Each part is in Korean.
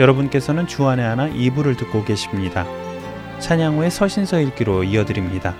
여러분께서는 주안에 하나 2부를 듣고 계십니다. 찬양 후에 서신서 읽기로 이어드립니다.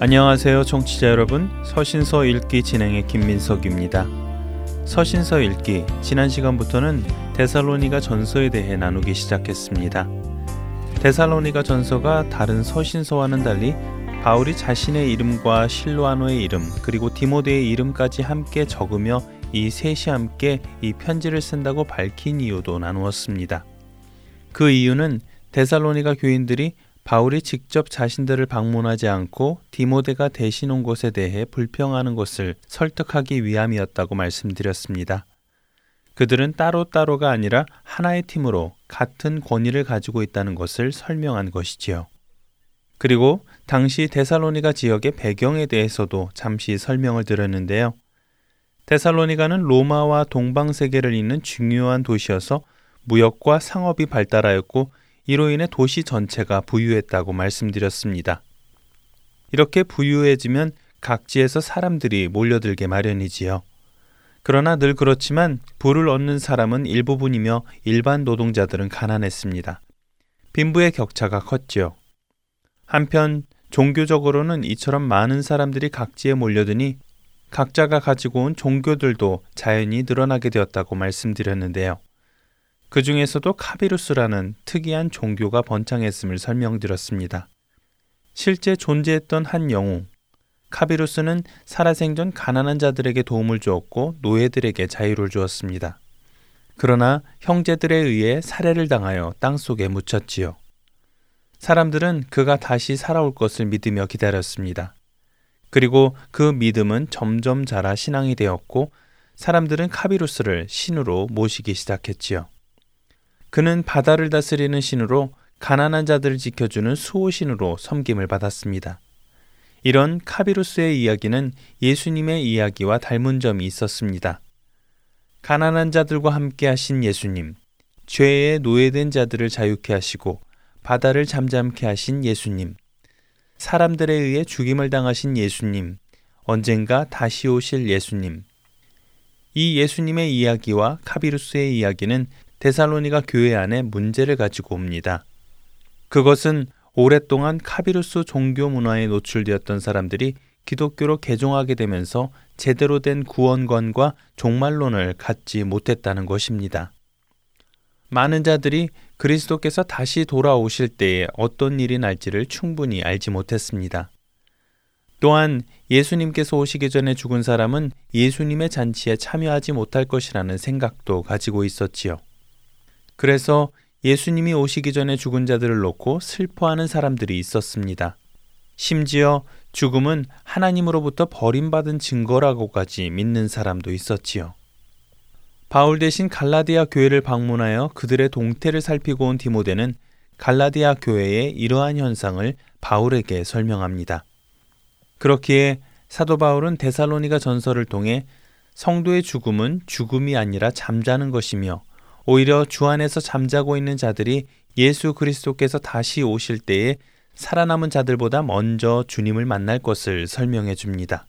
안녕하세요 청취자 여러분, 서신서 읽기 진행의 김민석입니다. 서신서 읽기, 지난 시간부터는 데살로니가 전서에 대해 나누기 시작했습니다. 데살로니가 전서가 다른 서신서와는 달리 바울이 자신의 이름과 실로아노의 이름, 그리고 디모데의 이름까지 함께 적으며 이 셋이 함께 이 편지를 쓴다고 밝힌 이유도 나누었습니다. 그 이유는 데살로니가 교인들이 바울이 직접 자신들을 방문하지 않고 디모데가 대신 온 것에 대해 불평하는 것을 설득하기 위함이었다고 말씀드렸습니다. 그들은 따로따로가 아니라 하나의 팀으로 같은 권위를 가지고 있다는 것을 설명한 것이지요. 그리고 당시 데살로니가 지역의 배경에 대해서도 잠시 설명을 드렸는데요. 데살로니가는 로마와 동방세계를 잇는 중요한 도시여서 무역과 상업이 발달하였고 이로 인해 도시 전체가 부유했다고 말씀드렸습니다. 이렇게 부유해지면 각지에서 사람들이 몰려들게 마련이지요. 그러나 늘 그렇지만 부를 얻는 사람은 일부분이며 일반 노동자들은 가난했습니다. 빈부의 격차가 컸지요. 한편 종교적으로는 이처럼 많은 사람들이 각지에 몰려드니 각자가 가지고 온 종교들도 자연히 늘어나게 되었다고 말씀드렸는데요. 그 중에서도 카비루스라는 특이한 종교가 번창했음을 설명드렸습니다. 실제 존재했던 한 영웅, 카비루스는 살아생전 가난한 자들에게 도움을 주었고 노예들에게 자유를 주었습니다. 그러나 형제들에 의해 살해를 당하여 땅속에 묻혔지요. 사람들은 그가 다시 살아올 것을 믿으며 기다렸습니다. 그리고 그 믿음은 점점 자라 신앙이 되었고 사람들은 카비루스를 신으로 모시기 시작했지요. 그는 바다를 다스리는 신으로, 가난한 자들을 지켜주는 수호신으로 섬김을 받았습니다. 이런 카비루스의 이야기는 예수님의 이야기와 닮은 점이 있었습니다. 가난한 자들과 함께 하신 예수님, 죄에 노예된 자들을 자유케 하시고 바다를 잠잠케 하신 예수님, 사람들에 의해 죽임을 당하신 예수님, 언젠가 다시 오실 예수님. 이 예수님의 이야기와 카비루스의 이야기는 데살로니가 교회 안에 문제를 가지고 옵니다. 그것은 오랫동안 카비루스 종교 문화에 노출되었던 사람들이 기독교로 개종하게 되면서 제대로 된 구원관과 종말론을 갖지 못했다는 것입니다. 많은 자들이 그리스도께서 다시 돌아오실 때에 어떤 일이 날지를 충분히 알지 못했습니다. 또한 예수님께서 오시기 전에 죽은 사람은 예수님의 잔치에 참여하지 못할 것이라는 생각도 가지고 있었지요. 그래서 예수님이 오시기 전에 죽은 자들을 놓고 슬퍼하는 사람들이 있었습니다. 심지어 죽음은 하나님으로부터 버림받은 증거라고까지 믿는 사람도 있었지요. 바울 대신 갈라디아 교회를 방문하여 그들의 동태를 살피고 온 디모데는 갈라디아 교회의 이러한 현상을 바울에게 설명합니다. 그렇기에 사도 바울은 데살로니가 전서를 통해 성도의 죽음은 죽음이 아니라 잠자는 것이며 오히려 주 안에서 잠자고 있는 자들이 예수 그리스도께서 다시 오실 때에 살아남은 자들보다 먼저 주님을 만날 것을 설명해 줍니다.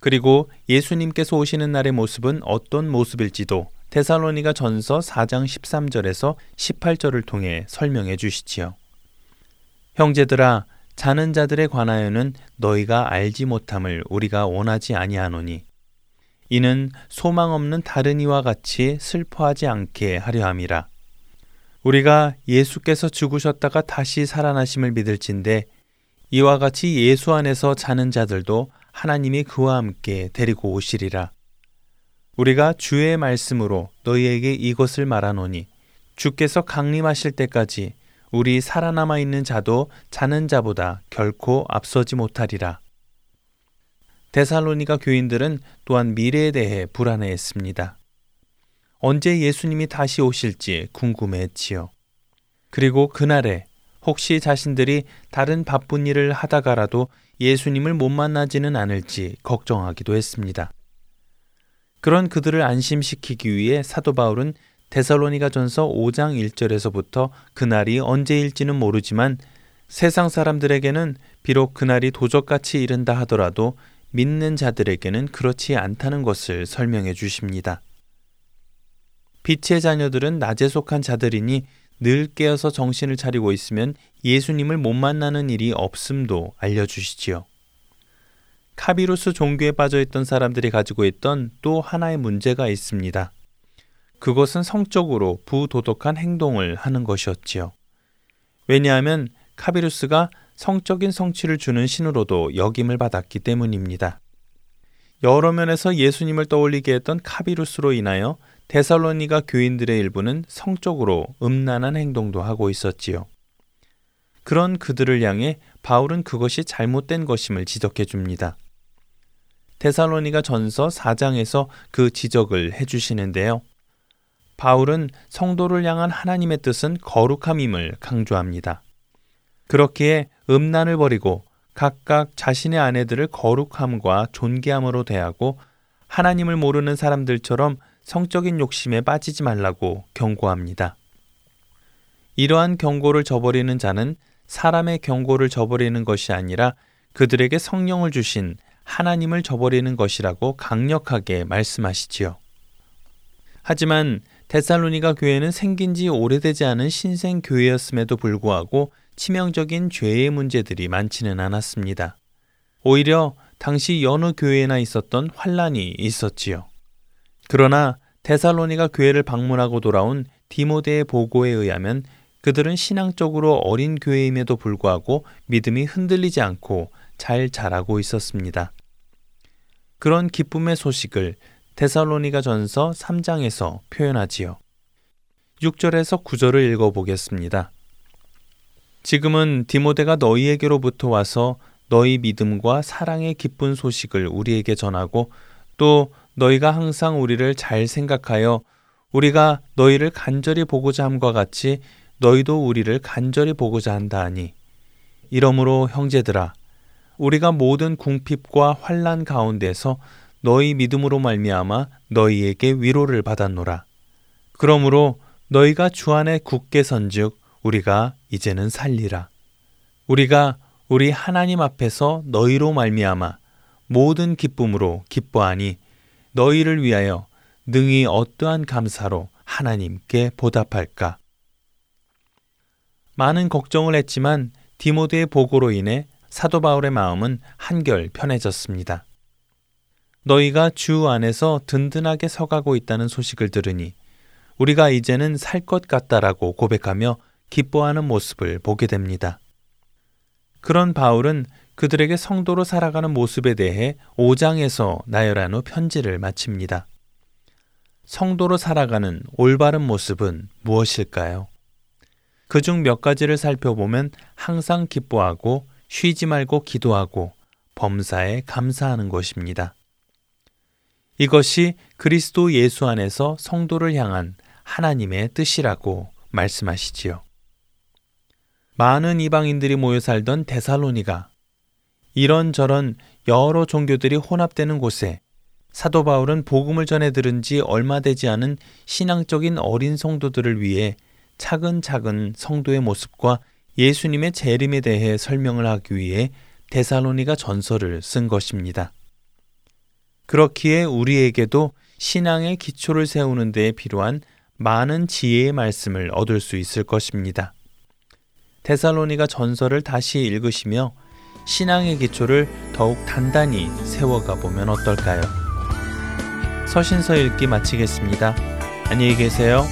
그리고 예수님께서 오시는 날의 모습은 어떤 모습일지도 데살로니가 전서 4장 13절에서 18절을 통해 설명해 주시지요. 형제들아, 자는 자들에 관하여는 너희가 알지 못함을 우리가 원하지 아니하노니 이는 소망 없는 다른 이와 같이 슬퍼하지 않게 하려 함이라. 우리가 예수께서 죽으셨다가 다시 살아나심을 믿을진데 이와 같이 예수 안에서 자는 자들도 하나님이 그와 함께 데리고 오시리라. 우리가 주의 말씀으로 너희에게 이것을 말하노니 주께서 강림하실 때까지 우리 살아남아 있는 자도 자는 자보다 결코 앞서지 못하리라. 데살로니가 교인들은 또한 미래에 대해 불안해했습니다. 언제 예수님이 다시 오실지 궁금해했지요. 그리고 그날에 혹시 자신들이 다른 바쁜 일을 하다가라도 예수님을 못 만나지는 않을지 걱정하기도 했습니다. 그런 그들을 안심시키기 위해 사도 바울은 데살로니가 전서 5장 1절에서부터 그날이 언제일지는 모르지만 세상 사람들에게는 비록 그날이 도적같이 이른다 하더라도 믿는 자들에게는 그렇지 않다는 것을 설명해 주십니다. 빛의 자녀들은 낮에 속한 자들이니 늘 깨어서 정신을 차리고 있으면 예수님을 못 만나는 일이 없음도 알려주시지요. 카비루스 종교에 빠져있던 사람들이 가지고 있던 또 하나의 문제가 있습니다. 그것은 성적으로 부도덕한 행동을 하는 것이었지요. 왜냐하면 카비루스가 성적인 성취를 주는 신으로도 역임을 받았기 때문입니다. 여러 면에서 예수님을 떠올리게 했던 카비루스로 인하여 데살로니가 교인들의 일부는 성적으로 음란한 행동도 하고 있었지요. 그런 그들을 향해 바울은 그것이 잘못된 것임을 지적해 줍니다. 데살로니가 전서 4장에서 그 지적을 해주시는데요. 바울은 성도를 향한 하나님의 뜻은 거룩함임을 강조합니다. 그렇기에 음란을 버리고 각각 자신의 아내들을 거룩함과 존귀함으로 대하고 하나님을 모르는 사람들처럼 성적인 욕심에 빠지지 말라고 경고합니다. 이러한 경고를 저버리는 자는 사람의 경고를 저버리는 것이 아니라 그들에게 성령을 주신 하나님을 저버리는 것이라고 강력하게 말씀하시지요. 하지만 데살로니가 교회는 생긴 지 오래되지 않은 신생 교회였음에도 불구하고 치명적인 죄의 문제들이 많지는 않았습니다. 오히려 당시 여느 교회나 있었던 환란이 있었지요. 그러나 데살로니가 교회를 방문하고 돌아온 디모데의 보고에 의하면 그들은 신앙적으로 어린 교회임에도 불구하고 믿음이 흔들리지 않고 잘 자라고 있었습니다. 그런 기쁨의 소식을 데살로니가 전서 3장에서 표현하지요. 6절에서 9절을 읽어보겠습니다. 지금은 디모데가 너희에게로부터 와서 너희 믿음과 사랑의 기쁜 소식을 우리에게 전하고 또 너희가 항상 우리를 잘 생각하여 우리가 너희를 간절히 보고자 함과 같이 너희도 우리를 간절히 보고자 한다 하니 이러므로 형제들아 우리가 모든 궁핍과 환난 가운데서 너희 믿음으로 말미암아 너희에게 위로를 받았노라. 그러므로 너희가 주 안에 굳게 선즉 우리가 이제는 살리라. 우리가 우리 하나님 앞에서 너희로 말미암아 모든 기쁨으로 기뻐하니 너희를 위하여 능히 어떠한 감사로 하나님께 보답할까. 많은 걱정을 했지만 디모데의 보고로 인해 사도 바울의 마음은 한결 편해졌습니다. 너희가 주 안에서 든든하게 서가고 있다는 소식을 들으니 우리가 이제는 살 것 같다라고 고백하며 기뻐하는 모습을 보게 됩니다. 그런 바울은 그들에게 성도로 살아가는 모습에 대해 5장에서 나열한 후 편지를 마칩니다. 성도로 살아가는 올바른 모습은 무엇일까요? 그중 몇 가지를 살펴보면 항상 기뻐하고 쉬지 말고 기도하고 범사에 감사하는 것입니다. 이것이 그리스도 예수 안에서 성도를 향한 하나님의 뜻이라고 말씀하시지요. 많은 이방인들이 모여 살던 데살로니가 이런저런 여러 종교들이 혼합되는 곳에 사도 바울은 복음을 전해 들은 지 얼마 되지 않은 신앙적인 어린 성도들을 위해 차근차근 성도의 모습과 예수님의 재림에 대해 설명을 하기 위해 데살로니가 전서를 쓴 것입니다. 그렇기에 우리에게도 신앙의 기초를 세우는 데에 필요한 많은 지혜의 말씀을 얻을 수 있을 것입니다. 데살로니가 전서를 다시 읽으시며 신앙의 기초를 더욱 단단히 세워가 보면 어떨까요? 서신서 읽기 마치겠습니다. 안녕히 계세요.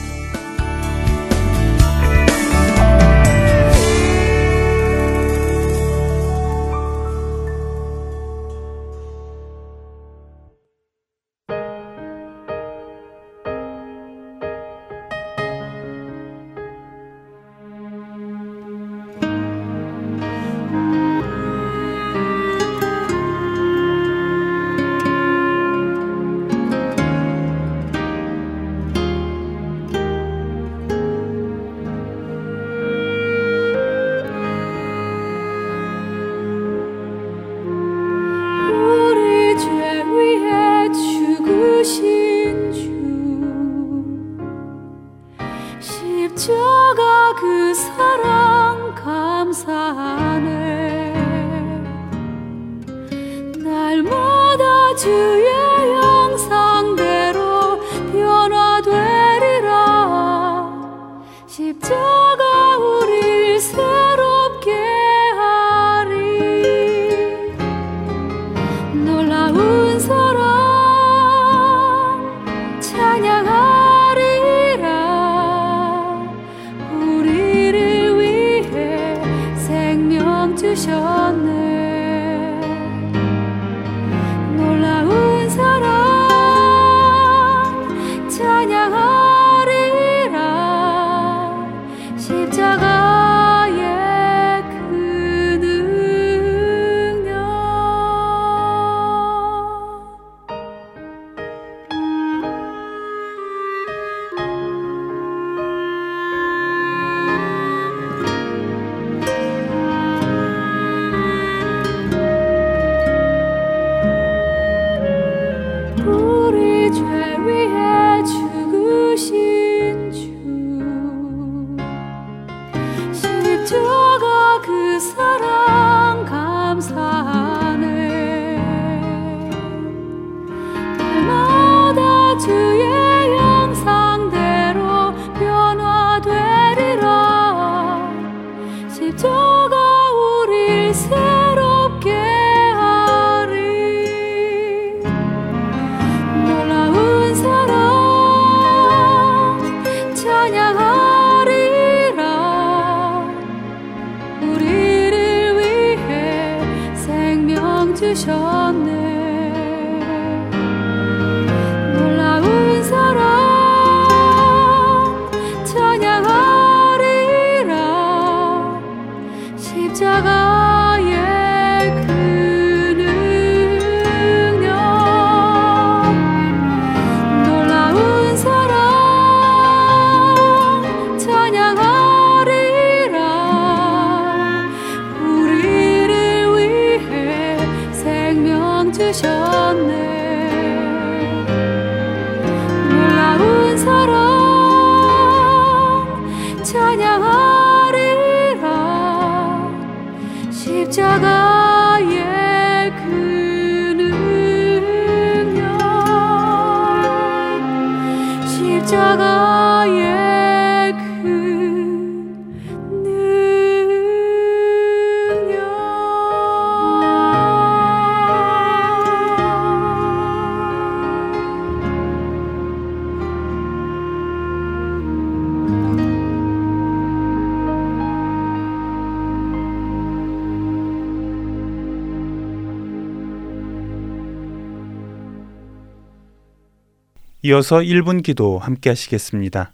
이어서 1분 기도 함께 하시겠습니다.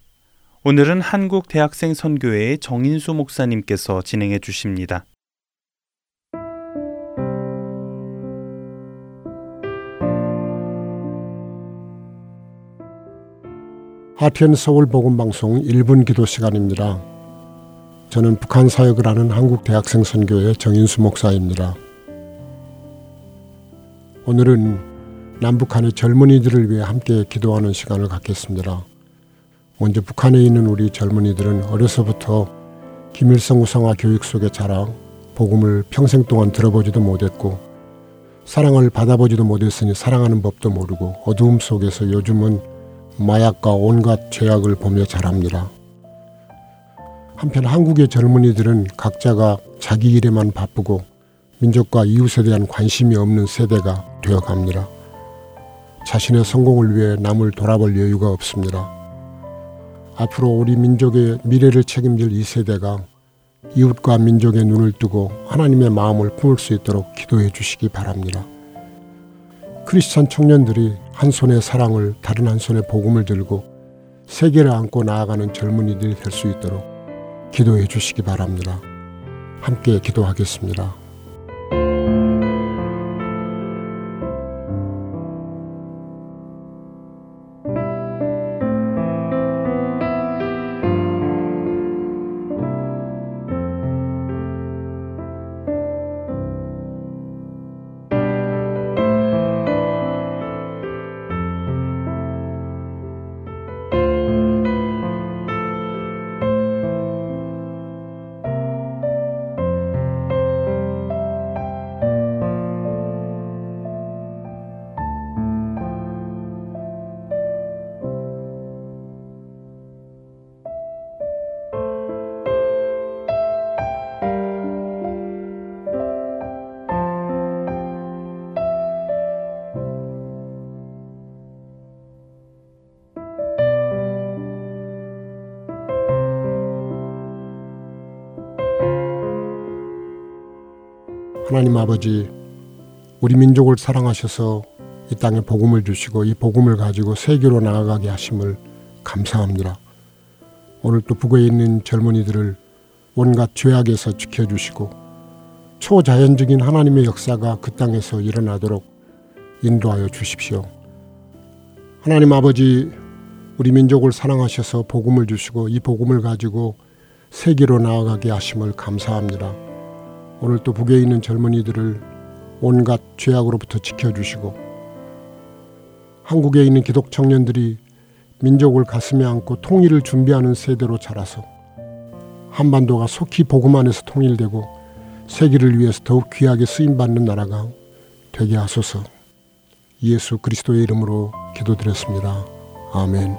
오늘은 한국대학생선교회의 정인수 목사님께서 진행해 주십니다. 하트앤 서울 복음방송 1분 기도 시간입니다. 저는 북한 사역을 하는 한국대학생선교회 정인수 목사입니다. 오늘은 남북한의 젊은이들을 위해 함께 기도하는 시간을 갖겠습니다. 먼저 북한에 있는 우리 젊은이들은 어려서부터 김일성 우상화 교육 속에 자라 복음을 평생 동안 들어보지도 못했고 사랑을 받아보지도 못했으니 사랑하는 법도 모르고 어두움 속에서 요즘은 마약과 온갖 죄악을 보며 자랍니다. 한편 한국의 젊은이들은 각자가 자기 일에만 바쁘고 민족과 이웃에 대한 관심이 없는 세대가 되어갑니다. 자신의 성공을 위해 남을 돌아볼 여유가 없습니다. 앞으로 우리 민족의 미래를 책임질 이 세대가 이웃과 민족의 눈을 뜨고 하나님의 마음을 품을 수 있도록 기도해 주시기 바랍니다. 크리스찬 청년들이 한 손에 사랑을 다른 한 손에 복음을 들고 세계를 안고 나아가는 젊은이들이 될 수 있도록 기도해 주시기 바랍니다. 함께 기도하겠습니다. 하나님 아버지, 우리 민족을 사랑하셔서 이 땅에 복음을 주시고 이 복음을 가지고 세계로 나아가게 하심을 감사합니다. 오늘 또 북에 있는 젊은이들을 온갖 죄악에서 지켜주시고 초자연적인 하나님의 역사가 그 땅에서 일어나도록 인도하여 주십시오. 하나님 아버지, 우리 민족을 사랑하셔서 복음을 주시고 이 복음을 가지고 세계로 나아가게 하심을 감사합니다. 오늘 또 북에 있는 젊은이들을 온갖 죄악으로부터 지켜주시고 한국에 있는 기독 청년들이 민족을 가슴에 안고 통일을 준비하는 세대로 자라서 한반도가 속히 복음 안에서 통일되고 세계를 위해서 더욱 귀하게 쓰임받는 나라가 되게 하소서. 예수 그리스도의 이름으로 기도드렸습니다. 아멘.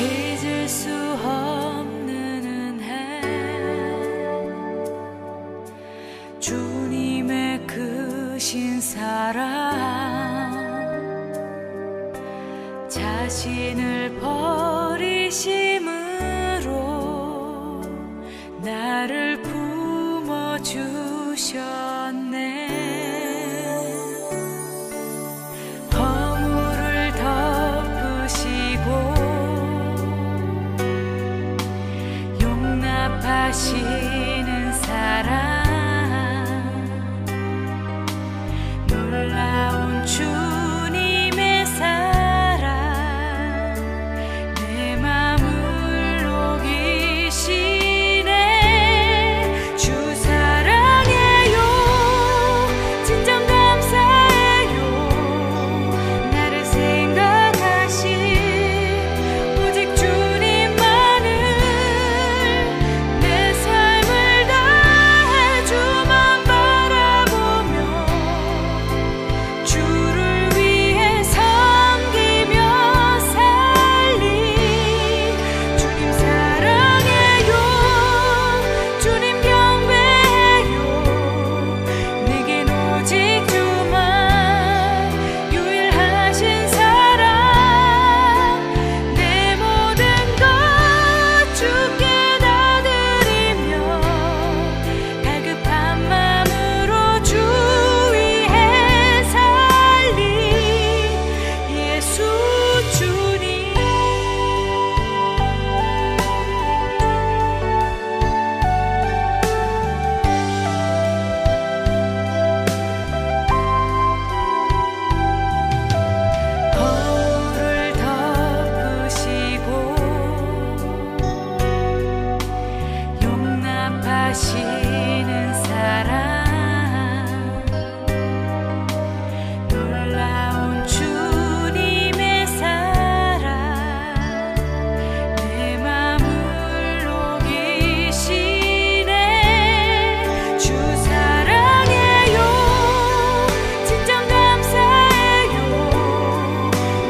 잊을 수 없는 자신을 버리심으로 나를 품어주셨네. 하시는 사랑, 놀라운 주님의 사랑 내 맘을 녹이시네. 주 사랑해요, 진정 감사해요.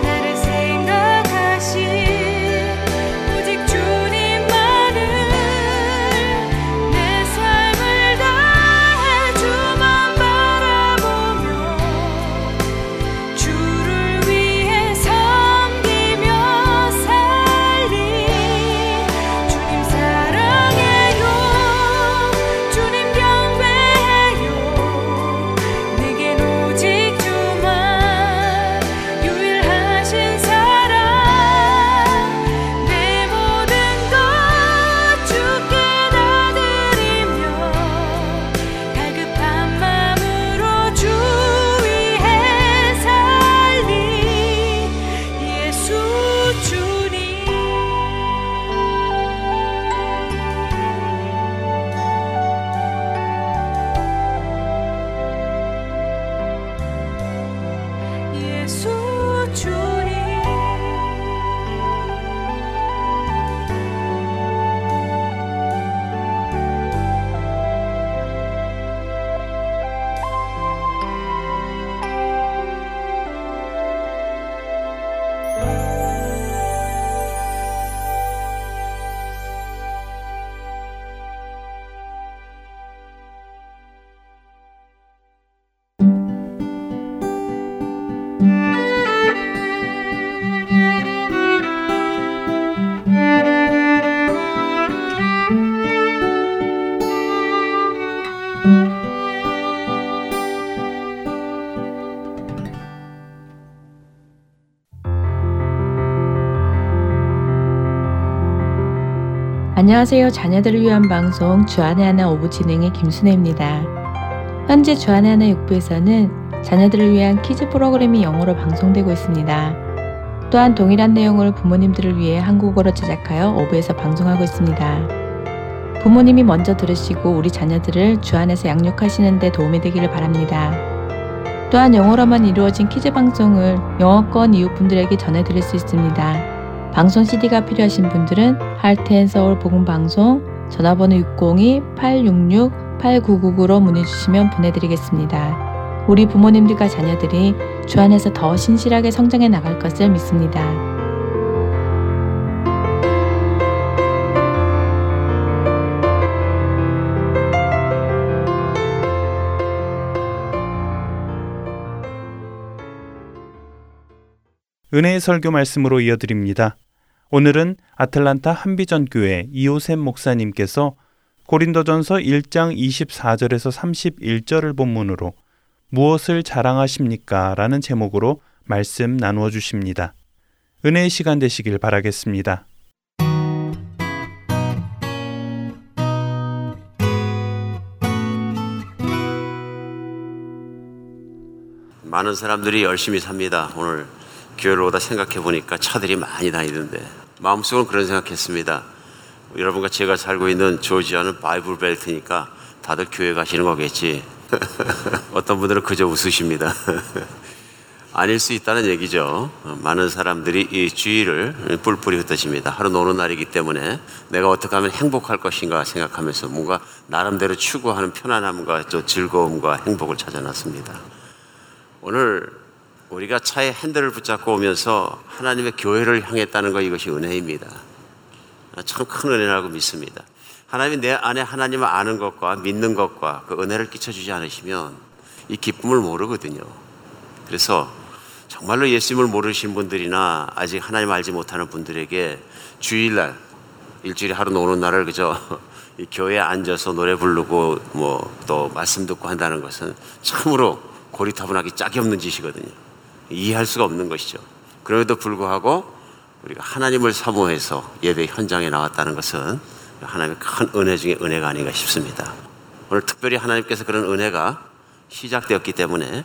나를 생각하신 오직 주님 안녕하세요. 자녀들을 위한 방송 주안의 하나 5부 진행의 김순혜입니다. 현재 주안의 하나 6부에서는 자녀들을 위한 키즈 프로그램이 영어로 방송되고 있습니다. 또한 동일한 내용을 부모님들을 위해 한국어로 제작하여 5부에서 방송하고 있습니다. 부모님이 먼저 들으시고 우리 자녀들을 주 안에서 양육하시는 데 도움이 되기를 바랍니다. 또한 영어로만 이루어진 키즈 방송을 영어권 이웃분들에게 전해드릴 수 있습니다. 방송 CD가 필요하신 분들은 할텐서울 복음방송 전화번호 602-866-8999로 문의주시면 보내드리겠습니다. 우리 부모님들과 자녀들이 주 안에서 더 신실하게 성장해 나갈 것을 믿습니다. 은혜의 설교 말씀으로 이어드립니다. 오늘은 아틀란타 한비전교회 이호셉 목사님께서 고린도전서 1장 24절에서 31절을 본문으로 무엇을 자랑하십니까? 라는 제목으로 말씀 나누어 주십니다. 은혜의 시간 되시길 바라겠습니다. 많은 사람들이 열심히 삽니다. 오늘 교회를 오다 생각해 보니까 차들이 많이 다니던데 마음속으로 그런 생각했습니다. 여러분과 제가 살고 있는 조지아는 바이블 벨트니까 다들 교회 가시는 거겠지. 어떤 분들은 그저 웃으십니다. 아닐 수 있다는 얘기죠. 많은 사람들이 이 주의를 뿔뿔이 흩어집니다. 하루 노는 날이기 때문에 내가 어떻게 하면 행복할 것인가 생각하면서 뭔가 나름대로 추구하는 편안함과 또 즐거움과 행복을 찾아놨습니다. 오늘 우리가 차에 핸들을 붙잡고 오면서 하나님의 교회를 향했다는 것, 이것이 은혜입니다. 참 큰 은혜라고 믿습니다. 하나님이 내 안에 하나님을 아는 것과 믿는 것과 그 은혜를 끼쳐주지 않으시면 이 기쁨을 모르거든요. 그래서 정말로 예수님을 모르신 분들이나 아직 하나님 알지 못하는 분들에게 주일날 일주일에 하루 노는 날을 그저 이 교회에 앉아서 노래 부르고 뭐 또 말씀 듣고 한다는 것은 참으로 고리타분하기 짝이 없는 짓이거든요. 이해할 수가 없는 것이죠. 그럼에도 불구하고 우리가 하나님을 사모해서 예배 현장에 나왔다는 것은 하나님의 큰 은혜 중에 은혜가 아닌가 싶습니다. 오늘 특별히 하나님께서 그런 은혜가 시작되었기 때문에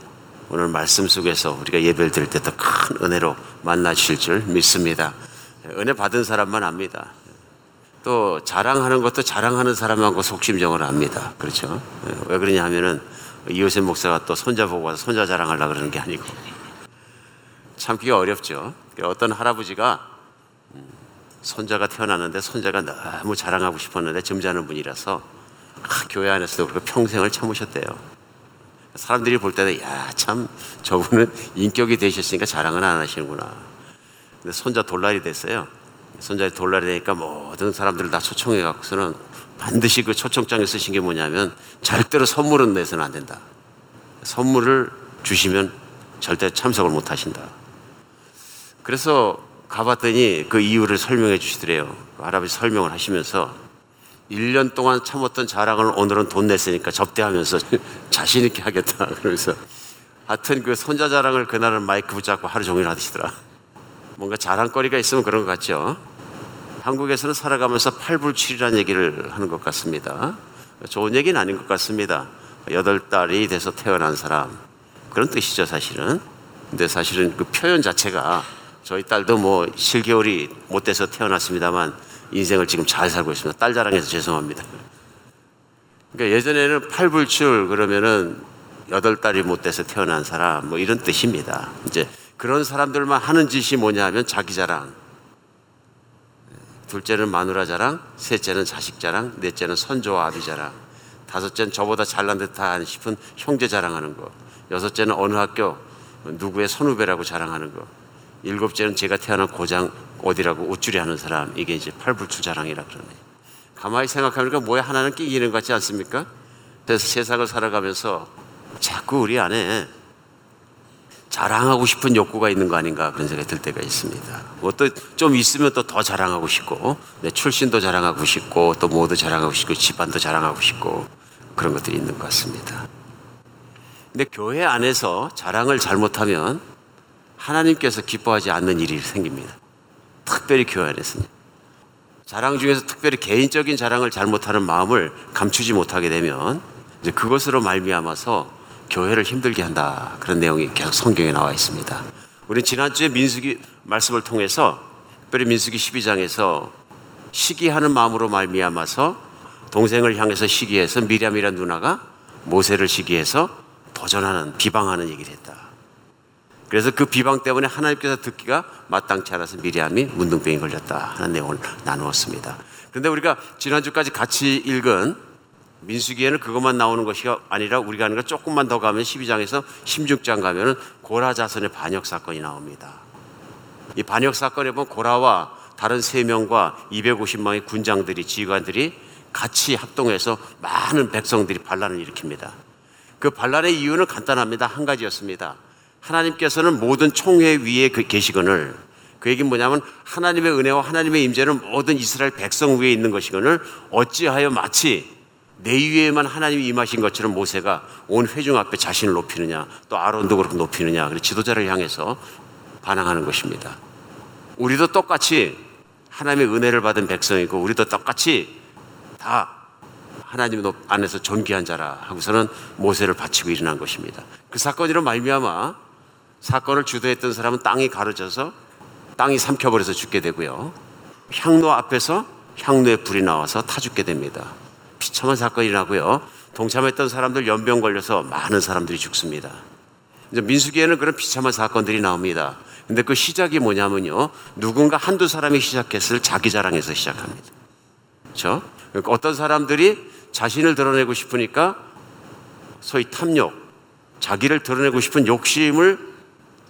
오늘 말씀 속에서 우리가 예배를 드릴 때 더 큰 은혜로 만나주실 줄 믿습니다. 은혜 받은 사람만 압니다. 또 자랑하는 것도 자랑하는 사람하고 속심정을 합니다. 그렇죠? 왜 그러냐 하면은 이호셉 목사가 또 손자 보고 와서 손자 자랑하려고 그러는 게 아니고 참기가 어렵죠. 어떤 할아버지가 손자가 태어났는데 손자가 너무 자랑하고 싶었는데 점잖은 분이라서 교회 안에서도 그렇게 평생을 참으셨대요. 사람들이 볼 때는 야, 참 저분은 인격이 되셨으니까 자랑은 안 하시는구나. 근데 손자 돌날이 됐어요. 손자의 돌날이 되니까 모든 사람들을 다 초청해갖고서는 반드시 그 초청장에 쓰신 게 뭐냐면 절대로 선물은 내서는 안 된다. 선물을 주시면 절대 참석을 못 하신다. 그래서 가봤더니 그 이유를 설명해 주시더래요. 할아버지 설명을 하시면서 1년 동안 참았던 자랑을 오늘은 돈 냈으니까 접대하면서 자신 있게 하겠다 그러면서 하여튼 그 손자 자랑을 그날은 마이크 붙잡고 하루 종일 하시더라. 뭔가 자랑거리가 있으면 그런 것 같죠. 한국에서는 살아가면서 팔불출이라는 얘기를 하는 것 같습니다. 좋은 얘기는 아닌 것 같습니다. 8달이 돼서 태어난 사람, 그런 뜻이죠 사실은. 근데 사실은 그 표현 자체가, 저희 딸도 7개월이 못 돼서 태어났습니다만 인생을 지금 잘 살고 있습니다. 딸 자랑해서 죄송합니다. 그러니까 예전에는 팔불출 그러면은 8달이 못 돼서 태어난 사람, 이런 뜻입니다. 이제 그런 사람들만 하는 짓이 뭐냐 하면 자기 자랑. 둘째는 마누라 자랑, 셋째는 자식 자랑, 넷째는 선조와 아비 자랑, 다섯째는 저보다 잘난 듯한 싶은 형제 자랑하는 거, 여섯째는 어느 학교 누구의 선후배라고 자랑하는 거, 일곱째는 제가 태어난 고장 어디라고 옷줄이 하는 사람, 이게 이제 팔불출 자랑이라 그러네. 가만히 생각하니까 하나는 끼기는 것 같지 않습니까? 그래서 세상을 살아가면서 자꾸 우리 안에 자랑하고 싶은 욕구가 있는 거 아닌가 그런 생각이 들 때가 있습니다. 또 좀 있으면 또 더 자랑하고 싶고, 내 출신도 자랑하고 싶고, 또 뭐도 자랑하고 싶고, 집안도 자랑하고 싶고, 그런 것들이 있는 것 같습니다. 근데 교회 안에서 자랑을 잘못하면 하나님께서 기뻐하지 않는 일이 생깁니다. 특별히 교회 안에서는. 자랑 중에서 특별히 개인적인 자랑을 잘못하는 마음을 감추지 못하게 되면 이제 그것으로 말미암아서 교회를 힘들게 한다, 그런 내용이 계속 성경에 나와 있습니다. 우리 지난주에 민수기 말씀을 통해서 특별히 민수기 12장에서 시기하는 마음으로 말미암아서 동생을 향해서 시기해서 미랴미란 누나가 모세를 시기해서 도전하는, 비방하는 얘기를 했다. 그래서 그 비방 때문에 하나님께서 듣기가 마땅치 않아서 미랴미 문둥병이 걸렸다 하는 내용을 나누었습니다. 그런데 우리가 지난주까지 같이 읽은 민수기에는 그것만 나오는 것이 아니라 우리가 아니라 조금만 더 가면 12장에서 16장 가면은 고라 자손의 반역 사건이 나옵니다. 이 반역 사건에 보면 고라와 다른 3명과 250명의 군장들이, 지휘관들이 같이 합동해서 많은 백성들이 반란을 일으킵니다. 그 반란의 이유는 간단합니다. 한 가지였습니다. 하나님께서는 모든 총회 위에 계시거늘, 그 얘기는 뭐냐면 하나님의 은혜와 하나님의 임재는 모든 이스라엘 백성 위에 있는 것이거늘 어찌하여 마치 내 위에만 하나님이 임하신 것처럼 모세가 온 회중 앞에 자신을 높이느냐, 또 아론도 그렇게 높이느냐. 그래서 지도자를 향해서 반항하는 것입니다. 우리도 똑같이 하나님의 은혜를 받은 백성이고 우리도 똑같이 다 하나님 안에서 존귀한 자라 하고서는 모세를 바치고 일어난 것입니다. 그 사건으로 말미암아 사건을 주도했던 사람은 땅이 가려져서 땅이 삼켜버려서 죽게 되고요, 향로 앞에서 향로에 불이 나와서 타 죽게 됩니다. 비참한 사건이 나고요, 동참했던 사람들 연병 걸려서 많은 사람들이 죽습니다. 이제 민수기에는 그런 비참한 사건들이 나옵니다. 근데 그 시작이 뭐냐면요, 누군가 한두 사람이 시작했을 자기 자랑에서 시작합니다. 그렇죠? 그러니까 어떤 사람들이 자신을 드러내고 싶으니까 소위 탐욕, 자기를 드러내고 싶은 욕심을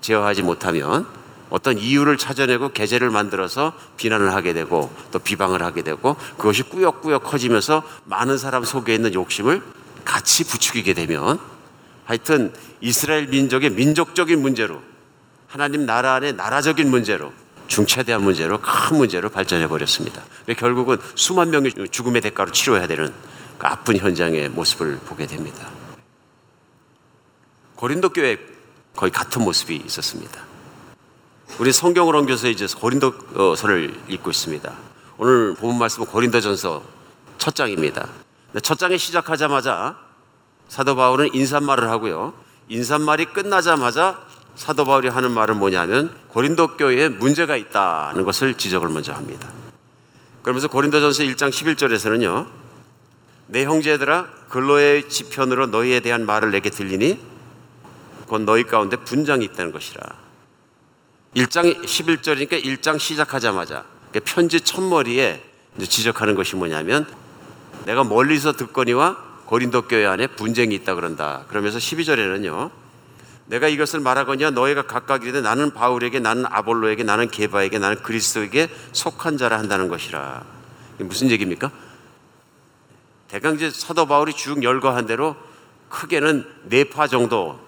제어하지 못하면 어떤 이유를 찾아내고 계제를 만들어서 비난을 하게 되고 또 비방을 하게 되고, 그것이 꾸역꾸역 커지면서 많은 사람 속에 있는 욕심을 같이 부추기게 되면 하여튼 이스라엘 민족의 민족적인 문제로, 하나님 나라 안의 나라적인 문제로, 중차대한 문제로, 큰 문제로 발전해버렸습니다. 결국은 수만 명이 죽음의 대가로 치료해야 되는 그 아픈 현장의 모습을 보게 됩니다. 고린도 교회 거의 같은 모습이 있었습니다. 우리 성경을 옮겨서 이제 고린도서를 읽고 있습니다. 오늘 본 말씀은 고린도전서 첫 장입니다. 첫 장에 시작하자마자 사도 바울은 인사말을 하고요, 인사말이 끝나자마자 사도 바울이 하는 말은 뭐냐면 고린도 교회에 문제가 있다는 것을 지적을 먼저 합니다. 그러면서 고린도전서 1장 11절에서는요, 내 형제들아 글로에 지편으로 너희에 대한 말을 내게 들리니 곧 너희 가운데 분쟁이 있다는 것이라. 1장 11절이니까 1장 시작하자마자 편지 첫머리에 지적하는 것이 뭐냐면 내가 멀리서 듣거니와 고린도 교회 안에 분쟁이 있다 그런다. 그러면서 12절에는요, 내가 이것을 말하거니와 너희가 각각 이르되 나는 바울에게, 나는 아볼로에게, 나는 게바에게, 나는 그리스도에게 속한 자라 한다는 것이라. 이게 무슨 얘기입니까? 대강 이제 사도 바울이 쭉 열거한 대로 크게는 네 파 정도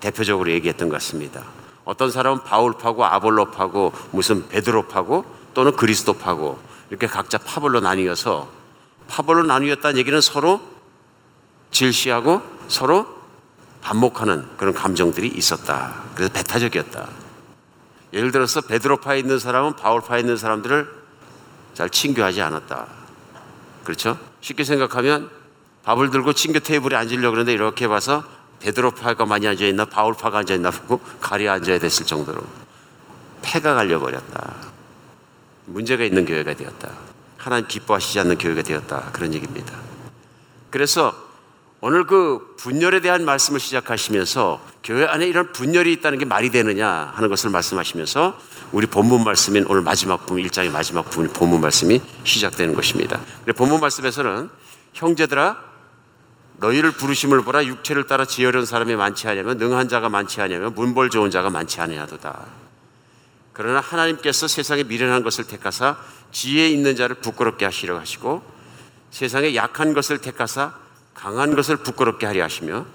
대표적으로 얘기했던 것 같습니다. 어떤 사람은 바울파고 아볼로파고 무슨 베드로파고 또는 그리스도파고 이렇게 각자 파벌로 나뉘어서, 파벌로 나뉘었다는 얘기는 서로 질시하고 서로 반목하는 그런 감정들이 있었다. 그래서 배타적이었다. 예를 들어서 베드로파에 있는 사람은 바울파에 있는 사람들을 잘 친교하지 않았다. 그렇죠? 쉽게 생각하면 밥을 들고 친교 테이블에 앉으려고 하는데 이렇게 봐서 베드로파가 많이 앉아있나 바울파가 앉아있나 보고 가려 앉아야 됐을 정도로 패가 갈려버렸다. 문제가 있는 교회가 되었다. 하나님 기뻐하시지 않는 교회가 되었다. 그런 얘기입니다. 그래서 오늘 그 분열에 대한 말씀을 시작하시면서 교회 안에 이런 분열이 있다는 게 말이 되느냐 하는 것을 말씀하시면서 우리 본문 말씀인 오늘 마지막 부분, 1장의 마지막 부분 본문 말씀이 시작되는 것입니다. 본문 말씀에서는 형제들아 너희를 부르심을 보라, 육체를 따라 지혜로운 사람이 많지 아니하며 능한 자가 많지 아니하며 문벌 좋은 자가 많지 아니하도다. 그러나 하나님께서 세상에 미련한 것을 택하사 지혜 있는 자를 부끄럽게 하시려 하시고 세상에 약한 것을 택하사 강한 것을 부끄럽게 하려 하시며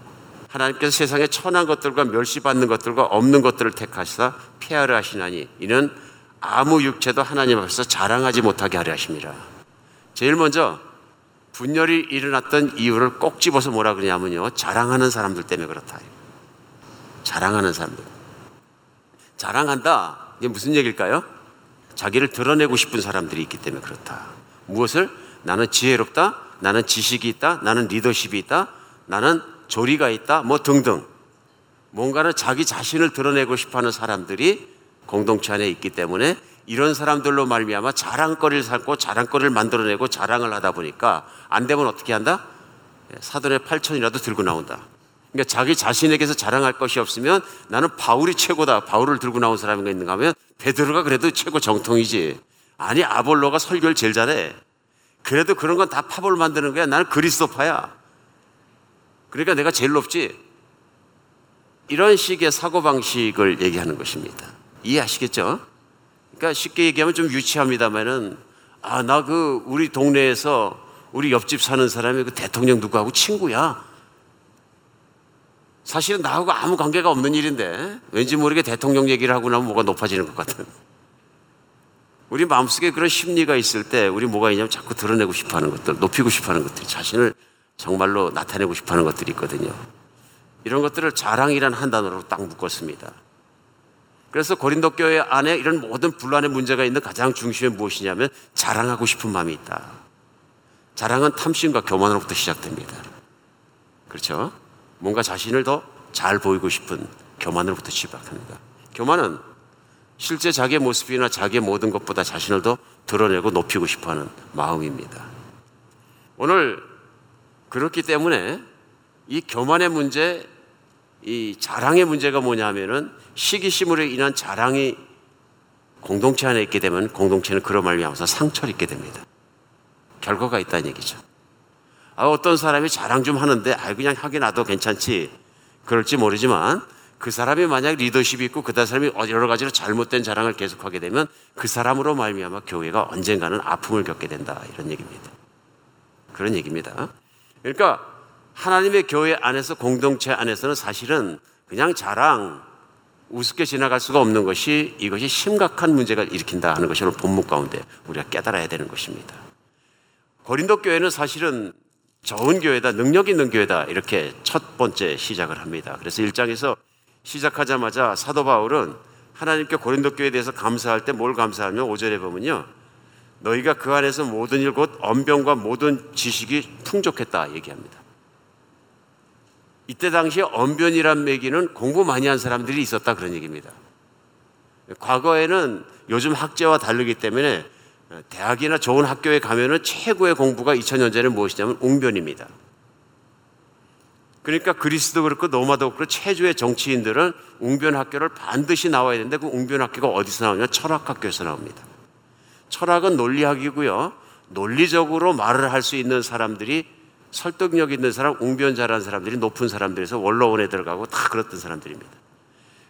하나님께서 세상에 천한 것들과 멸시받는 것들과 없는 것들을 택하사 폐하려 하시나니 이는 아무 육체도 하나님 앞에서 자랑하지 못하게 하려 하심이라. 제일 먼저 분열이 일어났던 이유를 꼭 집어서 뭐라 그러냐면요, 자랑하는 사람들 때문에 그렇다. 자랑하는 사람들. 자랑한다. 이게 무슨 얘기일까요? 자기를 드러내고 싶은 사람들이 있기 때문에 그렇다. 무엇을? 나는 지혜롭다. 나는 지식이 있다. 나는 리더십이 있다. 나는 조리가 있다. 뭐 등등. 뭔가를 자기 자신을 드러내고 싶어하는 사람들이 공동체 안에 있기 때문에 이런 사람들로 말미암아 자랑거리를 삼고 자랑거리를 만들어내고 자랑을 하다 보니까 안 되면 어떻게 한다? 사돈의 8천이라도 들고 나온다. 그러니까 자기 자신에게서 자랑할 것이 없으면 나는 바울이 최고다, 바울을 들고 나온 사람이 있는가 하면 베드로가 그래도 최고 정통이지, 아니 아볼로가 설교를 제일 잘해, 그래도 그런 건 다 파벌 만드는 거야, 나는 그리스도파야, 그러니까 내가 제일 높지. 이런 식의 사고방식을 얘기하는 것입니다. 이해하시겠죠? 그러니까 쉽게 얘기하면 좀 유치합니다만은, 아, 나 그 우리 동네에서 우리 옆집 사는 사람이 그 대통령 누구하고 친구야. 사실은 나하고 아무 관계가 없는 일인데 왠지 모르게 대통령 얘기를 하고 나면 뭐가 높아지는 것 같아요. 우리 마음속에 그런 심리가 있을 때 우리 뭐가 있냐면 자꾸 드러내고 싶어하는 것들, 높이고 싶어하는 것들, 자신을 정말로 나타내고 싶어하는 것들이 있거든요. 이런 것들을 자랑이라는 한 단어로 딱 묶었습니다. 그래서 고린도 교회 안에 이런 모든 분란의 문제가 있는 가장 중심에 무엇이냐면 자랑하고 싶은 마음이 있다. 자랑은 탐심과 교만으로부터 시작됩니다. 그렇죠? 뭔가 자신을 더 잘 보이고 싶은 교만으로부터 시작합니다. 교만은 실제 자기의 모습이나 자기의 모든 것보다 자신을 더 드러내고 높이고 싶어하는 마음입니다. 오늘 그렇기 때문에 이 교만의 문제, 이 자랑의 문제가 뭐냐면은 시기심으로 인한 자랑이 공동체 안에 있게 되면 공동체는 그런 말미암아서 상처를 입게 됩니다. 결과가 있다는 얘기죠. 아, 어떤 사람이 자랑 좀 하는데 그냥 하게 놔도 괜찮지 그럴지 모르지만 그 사람이 만약 리더십이 있고 그 다른 사람이 여러 가지로 잘못된 자랑을 계속하게 되면 그 사람으로 말미암아 교회가 언젠가는 아픔을 겪게 된다, 이런 얘기입니다. 그런 얘기입니다. 그러니까 하나님의 교회 안에서, 공동체 안에서는 사실은 그냥 자랑, 우습게 지나갈 수가 없는 것이, 이것이 심각한 문제가 일으킨다 하는 것이 오늘 본문 가운데 우리가 깨달아야 되는 것입니다. 고린도 교회는 사실은 좋은 교회다, 능력 있는 교회다, 이렇게 첫 번째 시작을 합니다. 그래서 1장에서 시작하자마자 사도 바울은 하나님께 고린도 교회에 대해서 감사할 때 뭘 감사하면 5절에 보면요, 너희가 그 안에서 모든 일 곧 언변과 모든 지식이 풍족했다 얘기합니다. 이때 당시에 언변이란 매기는 공부 많이 한 사람들이 있었다, 그런 얘기입니다. 과거에는 요즘 학제와 다르기 때문에 대학이나 좋은 학교에 가면은 최고의 공부가 2000년 전에는 무엇이냐면 웅변입니다. 그러니까 그리스도 그렇고 로마도 그렇고 최주의 정치인들은 웅변학교를 반드시 나와야 되는데, 그 웅변학교가 어디서 나오냐? 철학학교에서 나옵니다. 철학은 논리학이고요, 논리적으로 말을 할 수 있는 사람들이, 설득력 있는 사람, 웅변자라는 사람들이 높은 사람들에서 원로원에 들어가고 다 그랬던 사람들입니다.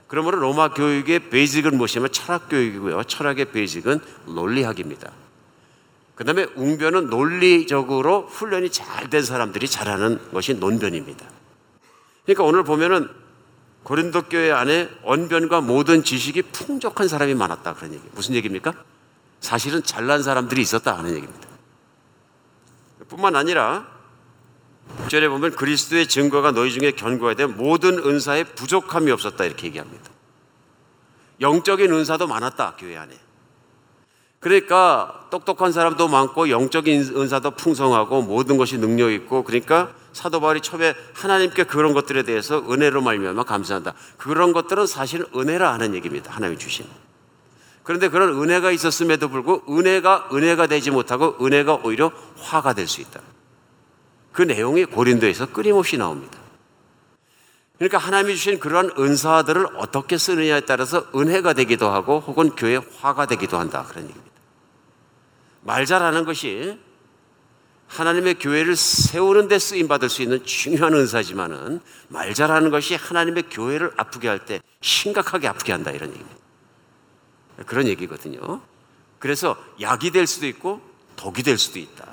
그러므로 로마 교육의 베이직은 무엇이냐면 철학교육이고요, 철학의 베이직은 논리학입니다. 그 다음에 웅변은 논리적으로 훈련이 잘 된 사람들이 잘하는 것이 논변입니다. 그러니까 오늘 보면은 고린도 교회 안에 언변과 모든 지식이 풍족한 사람이 많았다, 그런 얘기. 무슨 얘기입니까? 사실은 잘난 사람들이 있었다 하는 얘기입니다. 뿐만 아니라 6절에 보면 그리스도의 증거가 너희 중에 견고해야 돼 모든 은사에 부족함이 없었다, 이렇게 얘기합니다. 영적인 은사도 많았다, 교회 안에. 그러니까 똑똑한 사람도 많고 영적인 은사도 풍성하고 모든 것이 능력 있고, 그러니까 사도 바울이 처음에 하나님께 그런 것들에 대해서 은혜로 말미암아 감사한다. 그런 것들은 사실 은혜라 하는 얘기입니다. 하나님이 주신. 그런데 그런 은혜가 있었음에도 불구하고 은혜가 되지 못하고 은혜가 오히려 화가 될 수 있다. 그 내용이 고린도에서 끊임없이 나옵니다. 그러니까 하나님이 주신 그러한 은사들을 어떻게 쓰느냐에 따라서 은혜가 되기도 하고 혹은 교회의 화가 되기도 한다, 그런 얘기입니다. 말 잘하는 것이 하나님의 교회를 세우는 데 쓰임받을 수 있는 중요한 은사지만은, 말 잘하는 것이 하나님의 교회를 아프게 할 때 심각하게 아프게 한다, 이런 얘기입니다. 그런 얘기거든요. 그래서 약이 될 수도 있고 독이 될 수도 있다.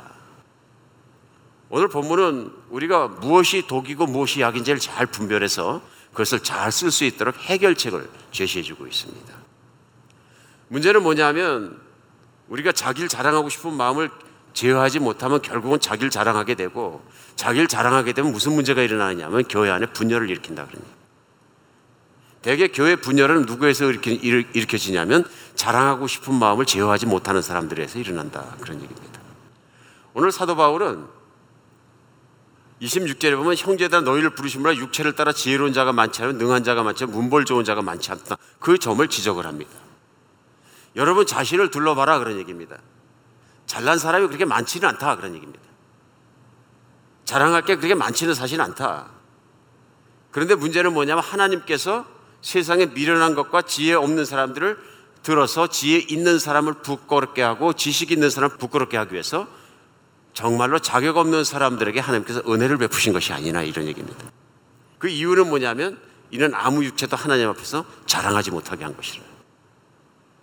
오늘 본문은 우리가 무엇이 독이고 무엇이 약인지를 잘 분별해서 그것을 잘 쓸 수 있도록 해결책을 제시해주고 있습니다. 문제는 뭐냐면 우리가 자기를 자랑하고 싶은 마음을 제어하지 못하면 결국은 자기를 자랑하게 되고, 자기를 자랑하게 되면 무슨 문제가 일어나냐면 교회 안에 분열을 일으킨다, 그러니. 대개 교회 분열은 누구에서 일으켜지냐면 자랑하고 싶은 마음을 제어하지 못하는 사람들에서 일어난다, 그런 얘기입니다. 오늘 사도 바울은 26절에 보면 형제들아 너희를 부르심으로 육체를 따라 지혜로운 자가 많지 않으면 능한 자가 많지 않으면 문벌 좋은 자가 많지 않다, 그 점을 지적을 합니다. 여러분 자신을 둘러봐라, 그런 얘기입니다. 잘난 사람이 그렇게 많지는 않다, 그런 얘기입니다. 자랑할 게 그렇게 많지는 사실 않다. 그런데 문제는 뭐냐면 하나님께서 세상에 미련한 것과 지혜 없는 사람들을 들어서 지혜 있는 사람을 부끄럽게 하고 지식 있는 사람을 부끄럽게 하기 위해서 정말로 자격 없는 사람들에게 하나님께서 은혜를 베푸신 것이 아니나, 이런 얘기입니다. 그 이유는 뭐냐면 이는 아무 육체도 하나님 앞에서 자랑하지 못하게 한 것이라.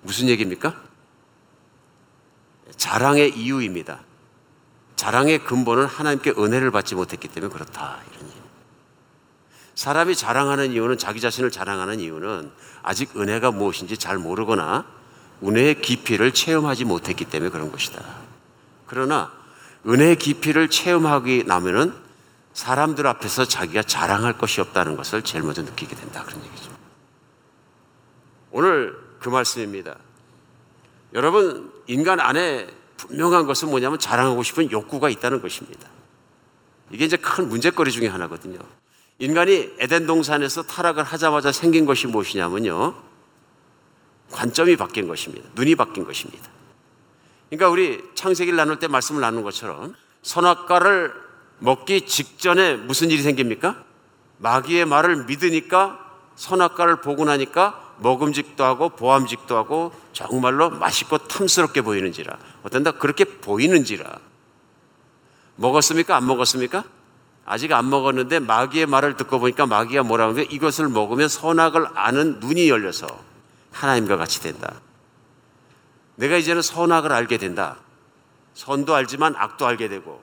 무슨 얘기입니까? 자랑의 이유입니다. 자랑의 근본은 하나님께 은혜를 받지 못했기 때문에 그렇다, 이런 얘기입니다. 사람이 자랑하는 이유는, 자기 자신을 자랑하는 이유는 아직 은혜가 무엇인지 잘 모르거나 은혜의 깊이를 체험하지 못했기 때문에 그런 것이다. 그러나 은혜의 깊이를 체험하기 나면은 사람들 앞에서 자기가 자랑할 것이 없다는 것을 제일 먼저 느끼게 된다, 그런 얘기죠. 오늘 그 말씀입니다. 여러분, 인간 안에 분명한 것은 뭐냐면 자랑하고 싶은 욕구가 있다는 것입니다. 이게 이제 큰 문제거리 중에 하나거든요. 인간이 에덴 동산에서 타락을 하자마자 생긴 것이 무엇이냐면요, 관점이 바뀐 것입니다. 눈이 바뀐 것입니다. 그러니까 우리 창세기를 나눌 때 말씀을 나눈 것처럼 선악과를 먹기 직전에 무슨 일이 생깁니까? 마귀의 말을 믿으니까 선악과를 보고 나니까 먹음직도 하고 보암직도 하고 정말로 맛있고 탐스럽게 보이는지라, 어떤다 그렇게 보이는지라. 먹었습니까? 안 먹었습니까? 아직 안 먹었는데 마귀의 말을 듣고 보니까 마귀가 뭐라고 하는데, 이것을 먹으면 선악을 아는 눈이 열려서 하나님과 같이 된다. 내가 이제는 선악을 알게 된다. 선도 알지만 악도 알게 되고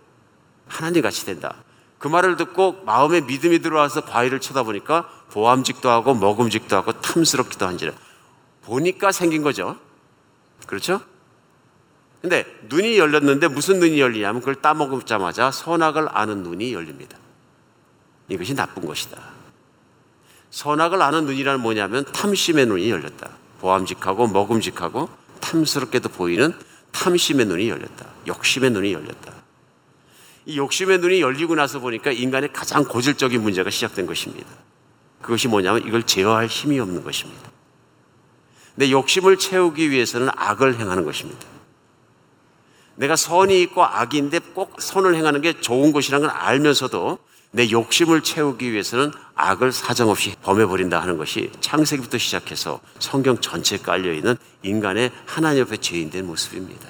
하나님 같이 된다. 그 말을 듣고 마음에 믿음이 들어와서 과일을 쳐다보니까 보암직도 하고 먹음직도 하고 탐스럽기도 한지라. 보니까 생긴 거죠. 그렇죠? 근데 눈이 열렸는데 무슨 눈이 열리냐면 그걸 따먹자마자 선악을 아는 눈이 열립니다. 이것이 나쁜 것이다. 선악을 아는 눈이란 뭐냐면 탐심의 눈이 열렸다. 보암직하고 먹음직하고 탐스럽게도 보이는 탐심의 눈이 열렸다. 욕심의 눈이 열렸다. 이 욕심의 눈이 열리고 나서 보니까 인간의 가장 고질적인 문제가 시작된 것입니다. 그것이 뭐냐면 이걸 제어할 힘이 없는 것입니다. 내 욕심을 채우기 위해서는 악을 행하는 것입니다. 내가 선이 있고 악인데 꼭 선을 행하는 게 좋은 것이라는 걸 알면서도 내 욕심을 채우기 위해서는 악을 사정없이 범해버린다 하는 것이 창세기부터 시작해서 성경 전체에 깔려있는 인간의 하나님 앞에 죄인된 모습입니다.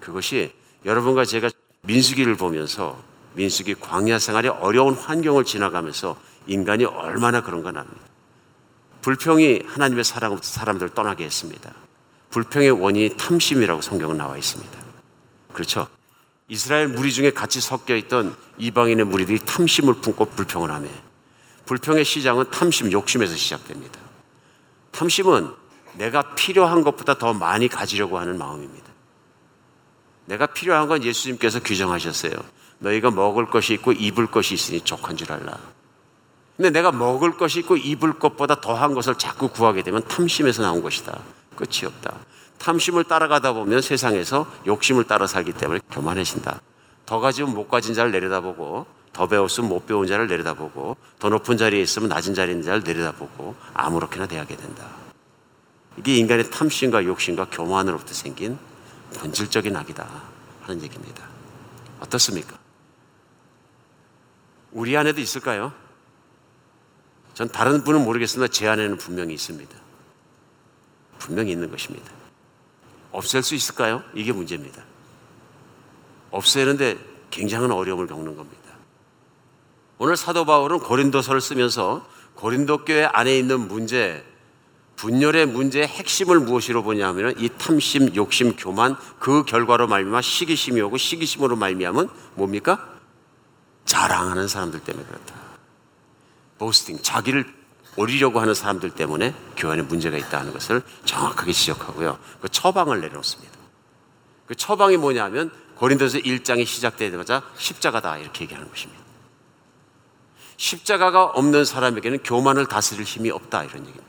그것이 여러분과 제가 민수기를 보면서, 민수기 광야 생활의 어려운 환경을 지나가면서 인간이 얼마나 그런가 납니다. 불평이 하나님의 사랑으로부터 사람들을 떠나게 했습니다. 불평의 원인이 탐심이라고 성경은 나와 있습니다. 그렇죠? 이스라엘 무리 중에 같이 섞여있던 이방인의 무리들이 탐심을 품고 불평을 하며, 불평의 시작은 탐심, 욕심에서 시작됩니다. 탐심은 내가 필요한 것보다 더 많이 가지려고 하는 마음입니다. 내가 필요한 건 예수님께서 규정하셨어요. 너희가 먹을 것이 있고 입을 것이 있으니 족한 줄 알라. 근데 내가 먹을 것이 있고 입을 것보다 더한 것을 자꾸 구하게 되면 탐심에서 나온 것이다. 끝이 없다. 탐심을 따라가다 보면 세상에서 욕심을 따라 살기 때문에 교만해진다. 더 가지면 못 가진 자를 내려다보고, 더 배웠으면 못 배운 자를 내려다보고, 더 높은 자리에 있으면 낮은 자리에 있는 자를 내려다보고 아무렇게나 대하게 된다. 이게 인간의 탐심과 욕심과 교만으로부터 생긴 본질적인 악이다 하는 얘기입니다. 어떻습니까? 우리 안에도 있을까요? 전 다른 분은 모르겠으나 제 안에는 분명히 있습니다. 분명히 있는 것입니다. 없앨 수 있을까요? 이게 문제입니다. 없애는데 굉장한 어려움을 겪는 겁니다. 오늘 사도 바울은 고린도서를 쓰면서 고린도 교회 안에 있는 문제, 분열의 문제의 핵심을 무엇으로 보냐면 이 탐심, 욕심, 교만, 그 결과로 말미암아 시기심이 오고, 시기심으로 말미암은 뭡니까? 자랑하는 사람들 때문에 그렇다. 보스팅, 자기를 오리려고 하는 사람들 때문에 교회 안에 문제가 있다는 것을 정확하게 지적하고요, 그 처방을 내려놓습니다. 그 처방이 뭐냐면 고린도서 1장이 시작되자마자 십자가다 이렇게 얘기하는 것입니다. 십자가가 없는 사람에게는 교만을 다스릴 힘이 없다 이런 얘기입니다.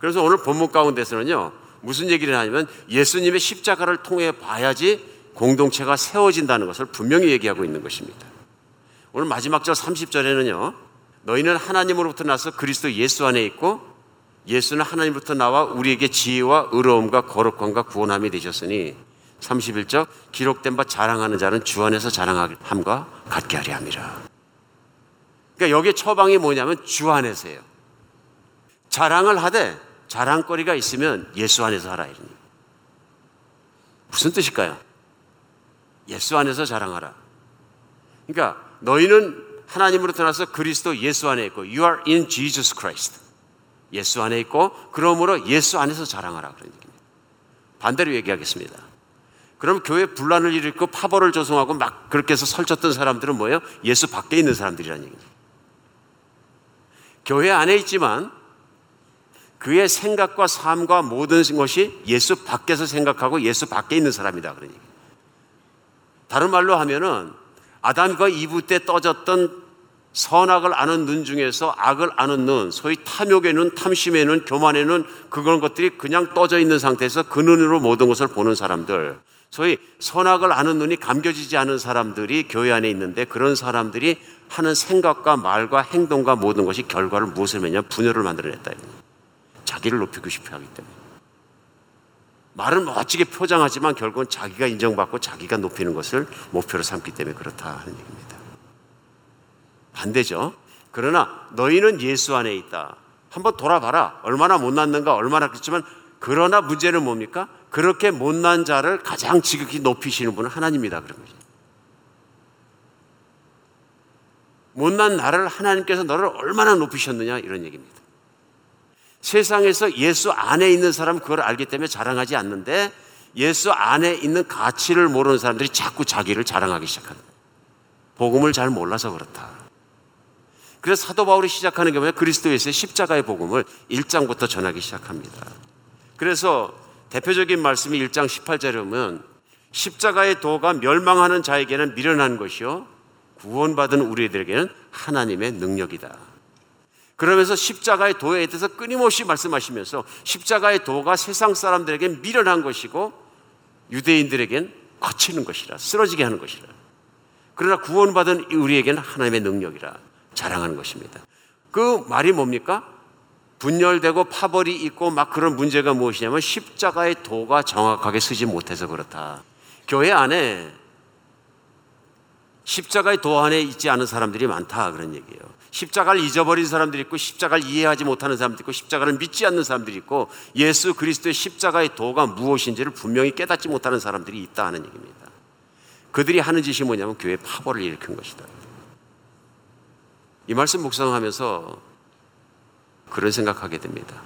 그래서 오늘 본문 가운데서는요, 무슨 얘기를 하냐면 예수님의 십자가를 통해 봐야지 공동체가 세워진다는 것을 분명히 얘기하고 있는 것입니다. 오늘 마지막 절 30절에는요, 너희는 하나님으로부터 나서 그리스도 예수 안에 있고, 예수는 하나님으로부터 나와 우리에게 지혜와 의로움과 거룩함과 구원함이 되셨으니, 31절 기록된 바 자랑하는 자는 주 안에서 자랑함과 같게 하려 함이라. 그러니까 여기에 처방이 뭐냐면 주 안에서예요. 자랑을 하되 자랑거리가 있으면 예수 안에서 하라. 무슨 뜻일까요? 예수 안에서 자랑하라. 그러니까 너희는 하나님으로 태어나서 그리스도 예수 안에 있고, You are in Jesus Christ. 예수 안에 있고, 그러므로 예수 안에서 자랑하라. 그런 얘기입니다. 반대로 얘기하겠습니다. 그럼 교회 분란을 일으키고 파벌을 조성하고 막 그렇게 해서 설쳤던 사람들은 뭐예요? 예수 밖에 있는 사람들이라는 얘기입니다. 교회 안에 있지만 그의 생각과 삶과 모든 것이 예수 밖에서 생각하고 예수 밖에 있는 사람이다. 그러니까 다른 말로 하면은 아담과 이브 때 떠졌던 선악을 아는 눈 중에서 악을 아는 눈, 소위 탐욕의 눈, 탐심의 눈, 교만의 눈, 그런 것들이 그냥 떠져 있는 상태에서 그 눈으로 모든 것을 보는 사람들, 소위 선악을 아는 눈이 감겨지지 않은 사람들이 교회 안에 있는데, 그런 사람들이 하는 생각과 말과 행동과 모든 것이 결과를 무엇을 맺냐, 분열을 만들어냈다. 자기를 높이고 싶어 하기 때문에 말은 멋지게 표장하지만 결국은 자기가 인정받고 자기가 높이는 것을 목표로 삼기 때문에 그렇다 하는 얘기입니다. 반대죠. 그러나 너희는 예수 안에 있다. 한번 돌아봐라. 얼마나 못났는가, 얼마나 그렇지만, 그러나 문제는 뭡니까? 그렇게 못난 자를 가장 지극히 높이시는 분은 하나님이다. 그런 거죠. 못난 나를 하나님께서 너를 얼마나 높이셨느냐, 이런 얘기입니다. 세상에서 예수 안에 있는 사람은 그걸 알기 때문에 자랑하지 않는데, 예수 안에 있는 가치를 모르는 사람들이 자꾸 자기를 자랑하기 시작합니다. 복음을 잘 몰라서 그렇다. 그래서 사도 바울이 시작하는 게 뭐냐? 그리스도에서의 십자가의 복음을 1장부터 전하기 시작합니다. 그래서 대표적인 말씀이 1장 18절에 보면, 십자가의 도가 멸망하는 자에게는 미련한 것이요, 구원받은 우리들에게는 하나님의 능력이다. 그러면서 십자가의 도에 대해서 끊임없이 말씀하시면서 십자가의 도가 세상 사람들에게 미련한 것이고 유대인들에겐 거치는 것이라, 쓰러지게 하는 것이라, 그러나 구원받은 우리에게는 하나님의 능력이라 자랑하는 것입니다. 그 말이 뭡니까? 분열되고 파벌이 있고 막 그런 문제가 무엇이냐면 십자가의 도가 정확하게 쓰지 못해서 그렇다. 교회 안에 십자가의 도 안에 있지 않은 사람들이 많다, 그런 얘기예요. 십자가를 잊어버린 사람들이 있고, 십자가를 이해하지 못하는 사람들이 있고, 십자가를 믿지 않는 사람들이 있고, 예수 그리스도의 십자가의 도가 무엇인지를 분명히 깨닫지 못하는 사람들이 있다 하는 얘기입니다. 그들이 하는 짓이 뭐냐면 교회에 파벌을 일으킨 것이다. 이 말씀 묵상하면서 그런 생각하게 됩니다.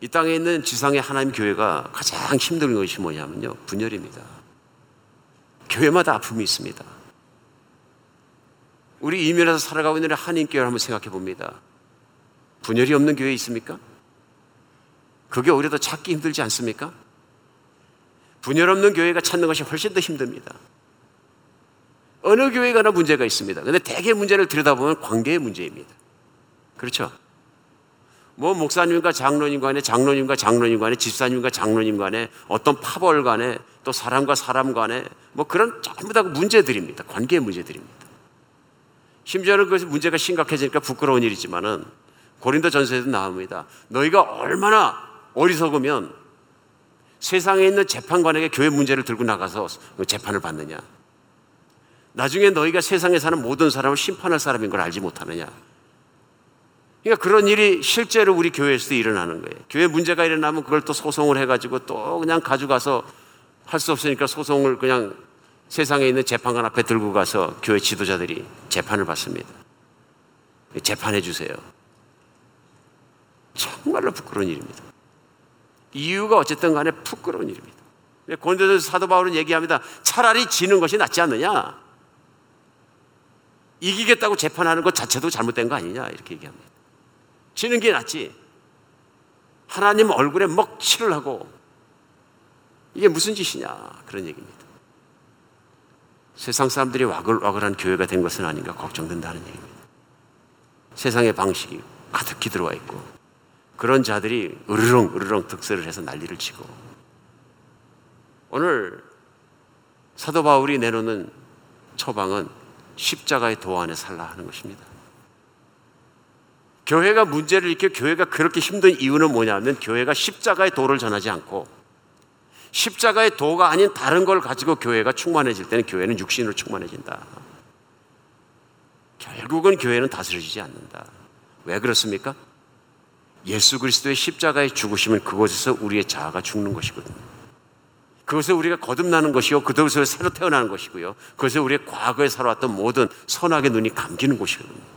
이 땅에 있는 지상의 하나님 교회가 가장 힘든 것이 뭐냐면요, 분열입니다. 교회마다 아픔이 있습니다. 우리 이면에서 살아가고 있는 한인교회를 한번 생각해 봅니다. 분열이 없는 교회 있습니까? 그게 오히려 더 찾기 힘들지 않습니까? 분열 없는 교회가 찾는 것이 훨씬 더 힘듭니다. 어느 교회에 가나 문제가 있습니다. 그런데 대개 문제를 들여다보면 관계의 문제입니다. 그렇죠? 뭐 목사님과 장로님 간에, 장로님과 장로님 간에, 집사님과 장로님 간에, 어떤 파벌 간에, 또 사람과 사람 간에, 뭐 그런 전부 다 문제들입니다. 관계의 문제들입니다. 심지어는 그것이 문제가 심각해지니까 부끄러운 일이지만은 고린도전서에도 나옵니다. 너희가 얼마나 어리석으면 세상에 있는 재판관에게 교회 문제를 들고 나가서 재판을 받느냐, 나중에 너희가 세상에 사는 모든 사람을 심판할 사람인 걸 알지 못하느냐. 그러니까 그런 일이 실제로 우리 교회에서도 일어나는 거예요. 교회 문제가 일어나면 그걸 또 소송을 해가지고 또 그냥 가져가서 할 수 없으니까 소송을 그냥 세상에 있는 재판관 앞에 들고 가서 교회 지도자들이 재판을 받습니다. 재판해 주세요. 정말로 부끄러운 일입니다. 이유가 어쨌든 간에 부끄러운 일입니다. 고린도전서 사도 바울은 얘기합니다. 차라리 지는 것이 낫지 않느냐, 이기겠다고 재판하는 것 자체도 잘못된 거 아니냐, 이렇게 얘기합니다. 지는 게 낫지. 하나님 얼굴에 먹칠을 하고 이게 무슨 짓이냐, 그런 얘기입니다. 세상 사람들이 와글와글한 교회가 된 것은 아닌가 걱정된다는 얘기입니다. 세상의 방식이 가득히 들어와 있고, 그런 자들이 으르렁으르렁 득세를 해서 난리를 치고, 오늘 사도 바울이 내놓는 처방은 십자가의 도 안에 살라 하는 것입니다. 교회가 문제를 일으켜 교회가 그렇게 힘든 이유는 뭐냐면, 교회가 십자가의 도를 전하지 않고 십자가의 도가 아닌 다른 걸 가지고 교회가 충만해질 때는 교회는 육신으로 충만해진다. 결국은 교회는 다스려지지 않는다. 왜 그렇습니까? 예수 그리스도의 십자가의 죽으심은 그곳에서 우리의 자아가 죽는 것이거든요. 그것에 우리가 거듭나는 것이요, 그것에 새로 태어나는 것이고요, 그것에 우리의 과거에 살아왔던 모든 선악의 눈이 감기는 곳이거든요.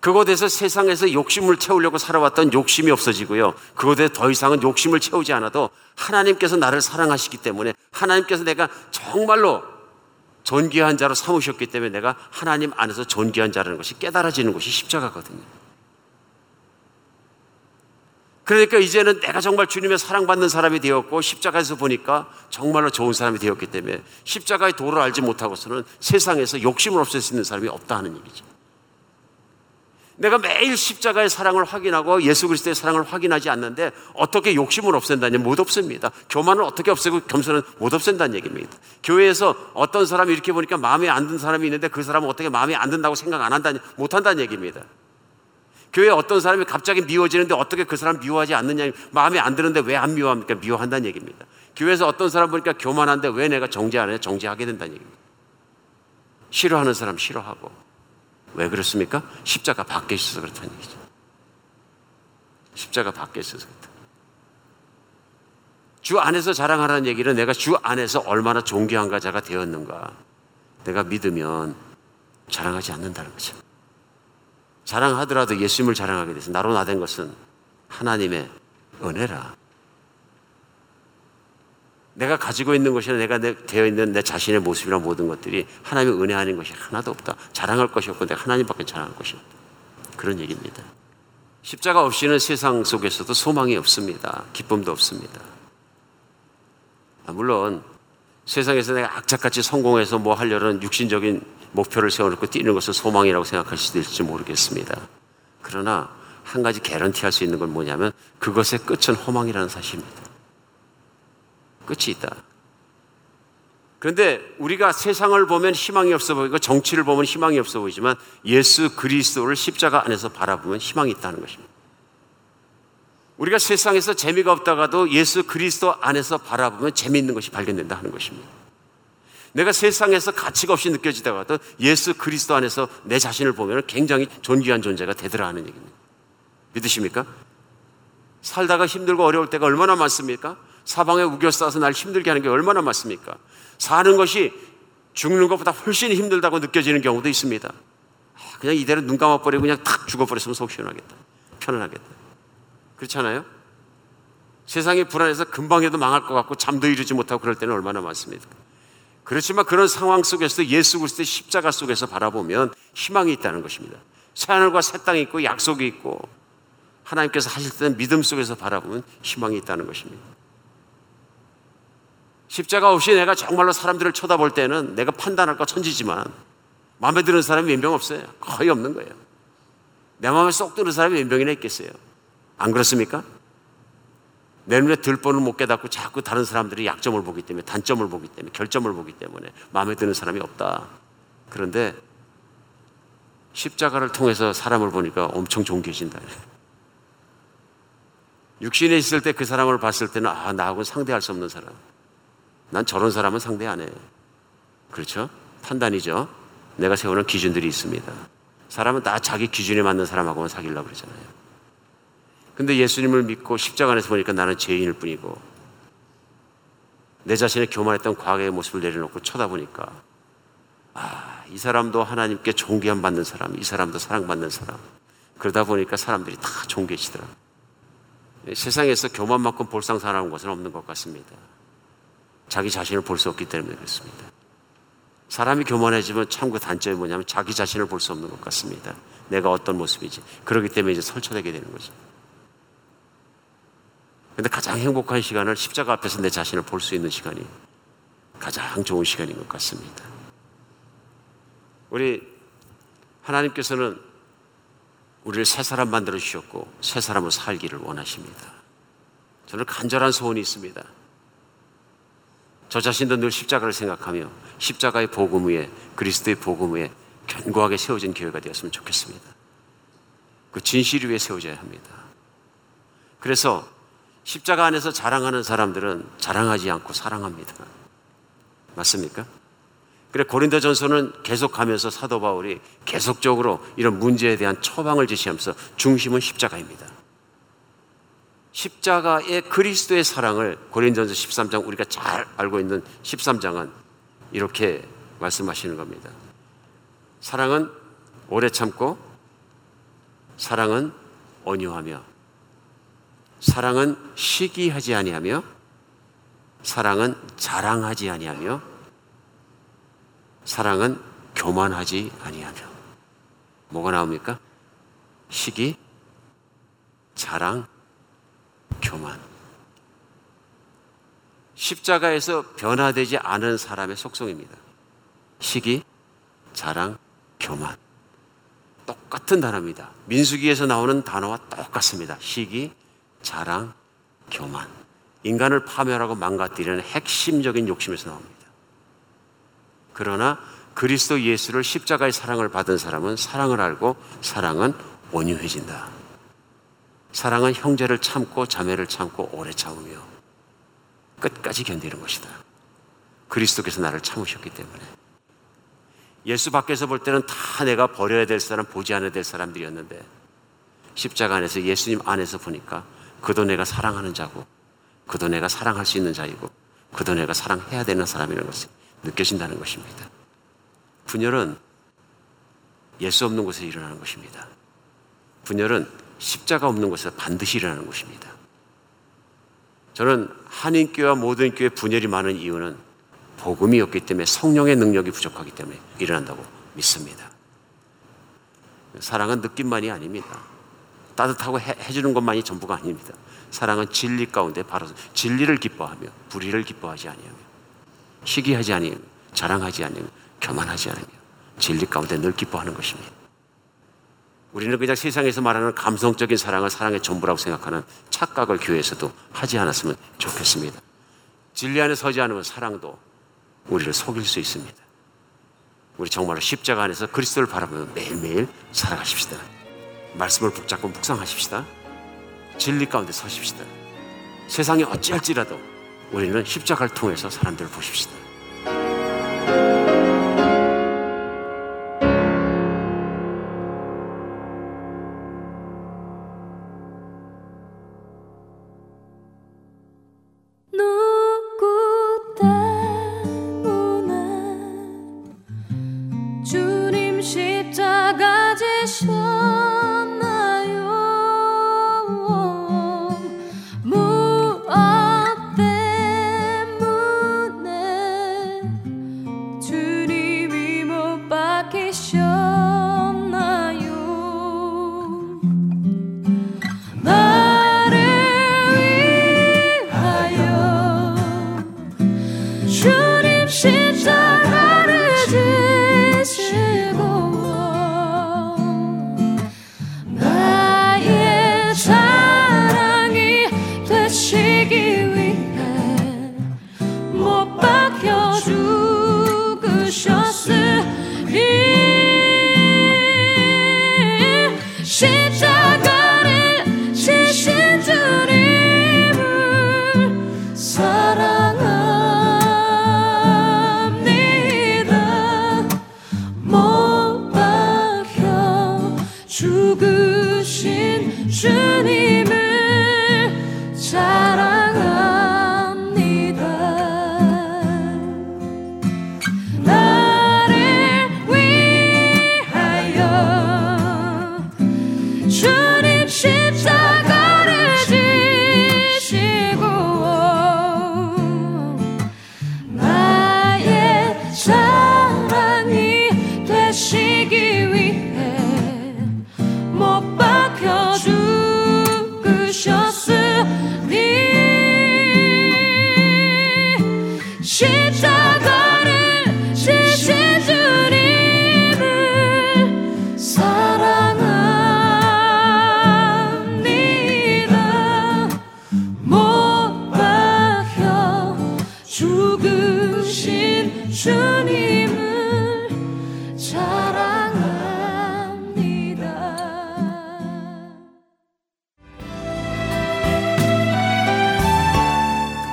그곳에서 세상에서 욕심을 채우려고 살아왔던 욕심이 없어지고요, 그곳에 더 이상은 욕심을 채우지 않아도 하나님께서 나를 사랑하시기 때문에, 하나님께서 내가 정말로 존귀한 자로 삼으셨기 때문에 내가 하나님 안에서 존귀한 자라는 것이 깨달아지는 것이 십자가거든요. 그러니까 이제는 내가 정말 주님의 사랑받는 사람이 되었고 십자가에서 보니까 정말로 좋은 사람이 되었기 때문에 십자가의 도를 알지 못하고서는 세상에서 욕심을 없앨 수 있는 사람이 없다 하는 얘기죠. 내가 매일 십자가의 사랑을 확인하고 예수 그리스도의 사랑을 확인하지 않는데 어떻게 욕심을 없앤다니? 못 없앱니다. 교만을 어떻게 없애고 겸손은 못 없앤다는 얘기입니다. 교회에서 어떤 사람이 이렇게 보니까 마음에 안 든 사람이 있는데 그 사람은 어떻게 마음에 안 든다고 생각 안 한다니? 못 한다는 얘기입니다. 교회에 어떤 사람이 갑자기 미워지는데 어떻게 그 사람 미워하지 않느냐? 마음에 안 드는데 왜 안 미워합니까? 미워한다는 얘기입니다. 교회에서 어떤 사람 보니까 교만한데 왜 내가 정죄 안 해? 정죄하게 된다는 얘기입니다. 싫어하는 사람 싫어하고. 왜 그렇습니까? 십자가 밖에 있어서 그렇다는 얘기죠. 십자가 밖에 있어서 그렇다. 주 안에서 자랑하라는 얘기는 내가 주 안에서 얼마나 존귀한 자가 되었는가 내가 믿으면 자랑하지 않는다는 거죠. 자랑하더라도 예수님을 자랑하게 돼서 나로 나된 것은 하나님의 은혜라. 내가 가지고 있는 것이나 내가 되어 있는 내 자신의 모습이나 모든 것들이 하나님의 은혜 아닌 것이 하나도 없다. 자랑할 것이 없고 내가 하나님밖에 자랑할 것이 없다. 그런 얘기입니다. 십자가 없이는 세상 속에서도 소망이 없습니다. 기쁨도 없습니다. 물론 세상에서 내가 악착같이 성공해서 뭐 하려는 육신적인 목표를 세워놓고 뛰는 것을 소망이라고 생각할 수도 있을지 모르겠습니다. 그러나 한 가지 개런티할 수 있는 건 뭐냐면 그것의 끝은 허망이라는 사실입니다. 끝이 있다. 그런데 우리가 세상을 보면 희망이 없어 보이고 정치를 보면 희망이 없어 보이지만 예수 그리스도를 십자가 안에서 바라보면 희망이 있다는 것입니다. 우리가 세상에서 재미가 없다가도 예수 그리스도 안에서 바라보면 재미있는 것이 발견된다 하는 것입니다. 내가 세상에서 가치가 없이 느껴지다가도 예수 그리스도 안에서 내 자신을 보면 굉장히 존귀한 존재가 되더라 하는 얘기입니다. 믿으십니까? 살다가 힘들고 어려울 때가 얼마나 많습니까? 사방에 우겨싸서 날 힘들게 하는 게 얼마나 많습니까? 사는 것이 죽는 것보다 훨씬 힘들다고 느껴지는 경우도 있습니다. 그냥 이대로 눈 감아버리고 그냥 탁 죽어버렸으면 속 시원하겠다. 편안하겠다. 그렇지 않아요? 세상이 불안해서 금방에도 망할 것 같고 잠도 이루지 못하고 그럴 때는 얼마나 많습니다. 그렇지만 그런 상황 속에서도 예수 그리스도의 십자가 속에서 바라보면 희망이 있다는 것입니다. 새하늘과 새 땅이 있고 약속이 있고 하나님께서 하실 때는 믿음 속에서 바라보면 희망이 있다는 것입니다. 십자가 없이 내가 정말로 사람들을 쳐다볼 때는 내가 판단할 거 천지지만 마음에 드는 사람이 몇 명 없어요. 거의 없는 거예요. 내 마음에 쏙 드는 사람이 몇 명이나 있겠어요. 안 그렇습니까? 내 눈에 들보는 못 깨닫고 자꾸 다른 사람들이 약점을 보기 때문에 단점을 보기 때문에 결점을 보기 때문에 마음에 드는 사람이 없다. 그런데 십자가를 통해서 사람을 보니까 엄청 존귀해진다. 육신에 있을 때 그 사람을 봤을 때는 아, 나하고는 상대할 수 없는 사람. 난 저런 사람은 상대 안 해. 그렇죠? 판단이죠. 내가 세우는 기준들이 있습니다. 사람은 다 자기 기준에 맞는 사람하고만 사귀려고 그러잖아요. 근데 예수님을 믿고 십자가 안에서 보니까 나는 죄인일 뿐이고 내 자신의 교만했던 과거의 모습을 내려놓고 쳐다보니까 아, 이 사람도 하나님께 존귀함 받는 사람, 이 사람도 사랑받는 사람. 그러다 보니까 사람들이 다 존귀해지더라. 세상에서 교만만큼 볼상사나운 것은 없는 것 같습니다. 자기 자신을 볼 수 없기 때문에 그렇습니다. 사람이 교만해지면 참 그 단점이 뭐냐면 자기 자신을 볼 수 없는 것 같습니다. 내가 어떤 모습이지. 그렇기 때문에 이제 설쳐내게 되는 거죠. 그런데 가장 행복한 시간을 십자가 앞에서 내 자신을 볼 수 있는 시간이 가장 좋은 시간인 것 같습니다. 우리 하나님께서는 우리를 새 사람 만들어 주셨고 새 사람으로 살기를 원하십니다. 저는 간절한 소원이 있습니다. 저 자신도 늘 십자가를 생각하며 십자가의 복음 위에 그리스도의 복음 위에 견고하게 세워진 교회가 되었으면 좋겠습니다. 그 진실 위에 세워져야 합니다. 그래서 십자가 안에서 자랑하는 사람들은 자랑하지 않고 사랑합니다. 맞습니까? 그래 고린도전서는 계속하면서 사도 바울이 계속적으로 이런 문제에 대한 처방을 제시하면서 중심은 십자가입니다. 십자가의 그리스도의 사랑을 고린도전서 13장 우리가 잘 알고 있는 13장은 이렇게 말씀하시는 겁니다. 사랑은 오래 참고 사랑은 온유하며 사랑은 시기하지 아니하며 사랑은 자랑하지 아니하며 사랑은 교만하지 아니하며 뭐가 나옵니까? 시기, 자랑, 교만. 십자가에서 변화되지 않은 사람의 속성입니다. 시기, 자랑, 교만. 똑같은 단어입니다. 민수기에서 나오는 단어와 똑같습니다. 시기, 자랑, 교만. 인간을 파멸하고 망가뜨리는 핵심적인 욕심에서 나옵니다. 그러나 그리스도 예수를 십자가의 사랑을 받은 사람은 사랑을 알고 사랑은 온유해진다. 사랑은 형제를 참고 자매를 참고 오래 참으며 끝까지 견디는 것이다. 그리스도께서 나를 참으셨기 때문에. 예수 밖에서 볼 때는 다 내가 버려야 될 사람, 보지 않아야 될 사람들이었는데 십자가 안에서 예수님 안에서 보니까 그도 내가 사랑하는 자고 그도 내가 사랑할 수 있는 자이고 그도 내가 사랑해야 되는 사람이라는 것을 느껴진다는 것입니다. 분열은 예수 없는 곳에 일어나는 것입니다. 분열은 십자가 없는 곳에 반드시 일어나는 것입니다. 저는 한인교와 모든 교회 분열이 많은 이유는 복음이 없기 때문에 성령의 능력이 부족하기 때문에 일어난다고 믿습니다. 사랑은 느낌만이 아닙니다. 따뜻하고 해주는 것만이 전부가 아닙니다. 사랑은 진리 가운데 바로 진리를 기뻐하며 불의를 기뻐하지 아니하며 시기하지 아니하며 자랑하지 아니하며 교만하지 않으며 진리 가운데 늘 기뻐하는 것입니다. 우리는 그냥 세상에서 말하는 감성적인 사랑을 사랑의 전부라고 생각하는 착각을 교회에서도 하지 않았으면 좋겠습니다. 진리 안에 서지 않으면 사랑도 우리를 속일 수 있습니다. 우리 정말로 십자가 안에서 그리스도를 바라보며 매일매일 살아가십시다. 말씀을 붙잡고 묵상하십시다. 진리 가운데 서십시다. 세상이 어찌할지라도 우리는 십자가를 통해서 사람들을 보십시다.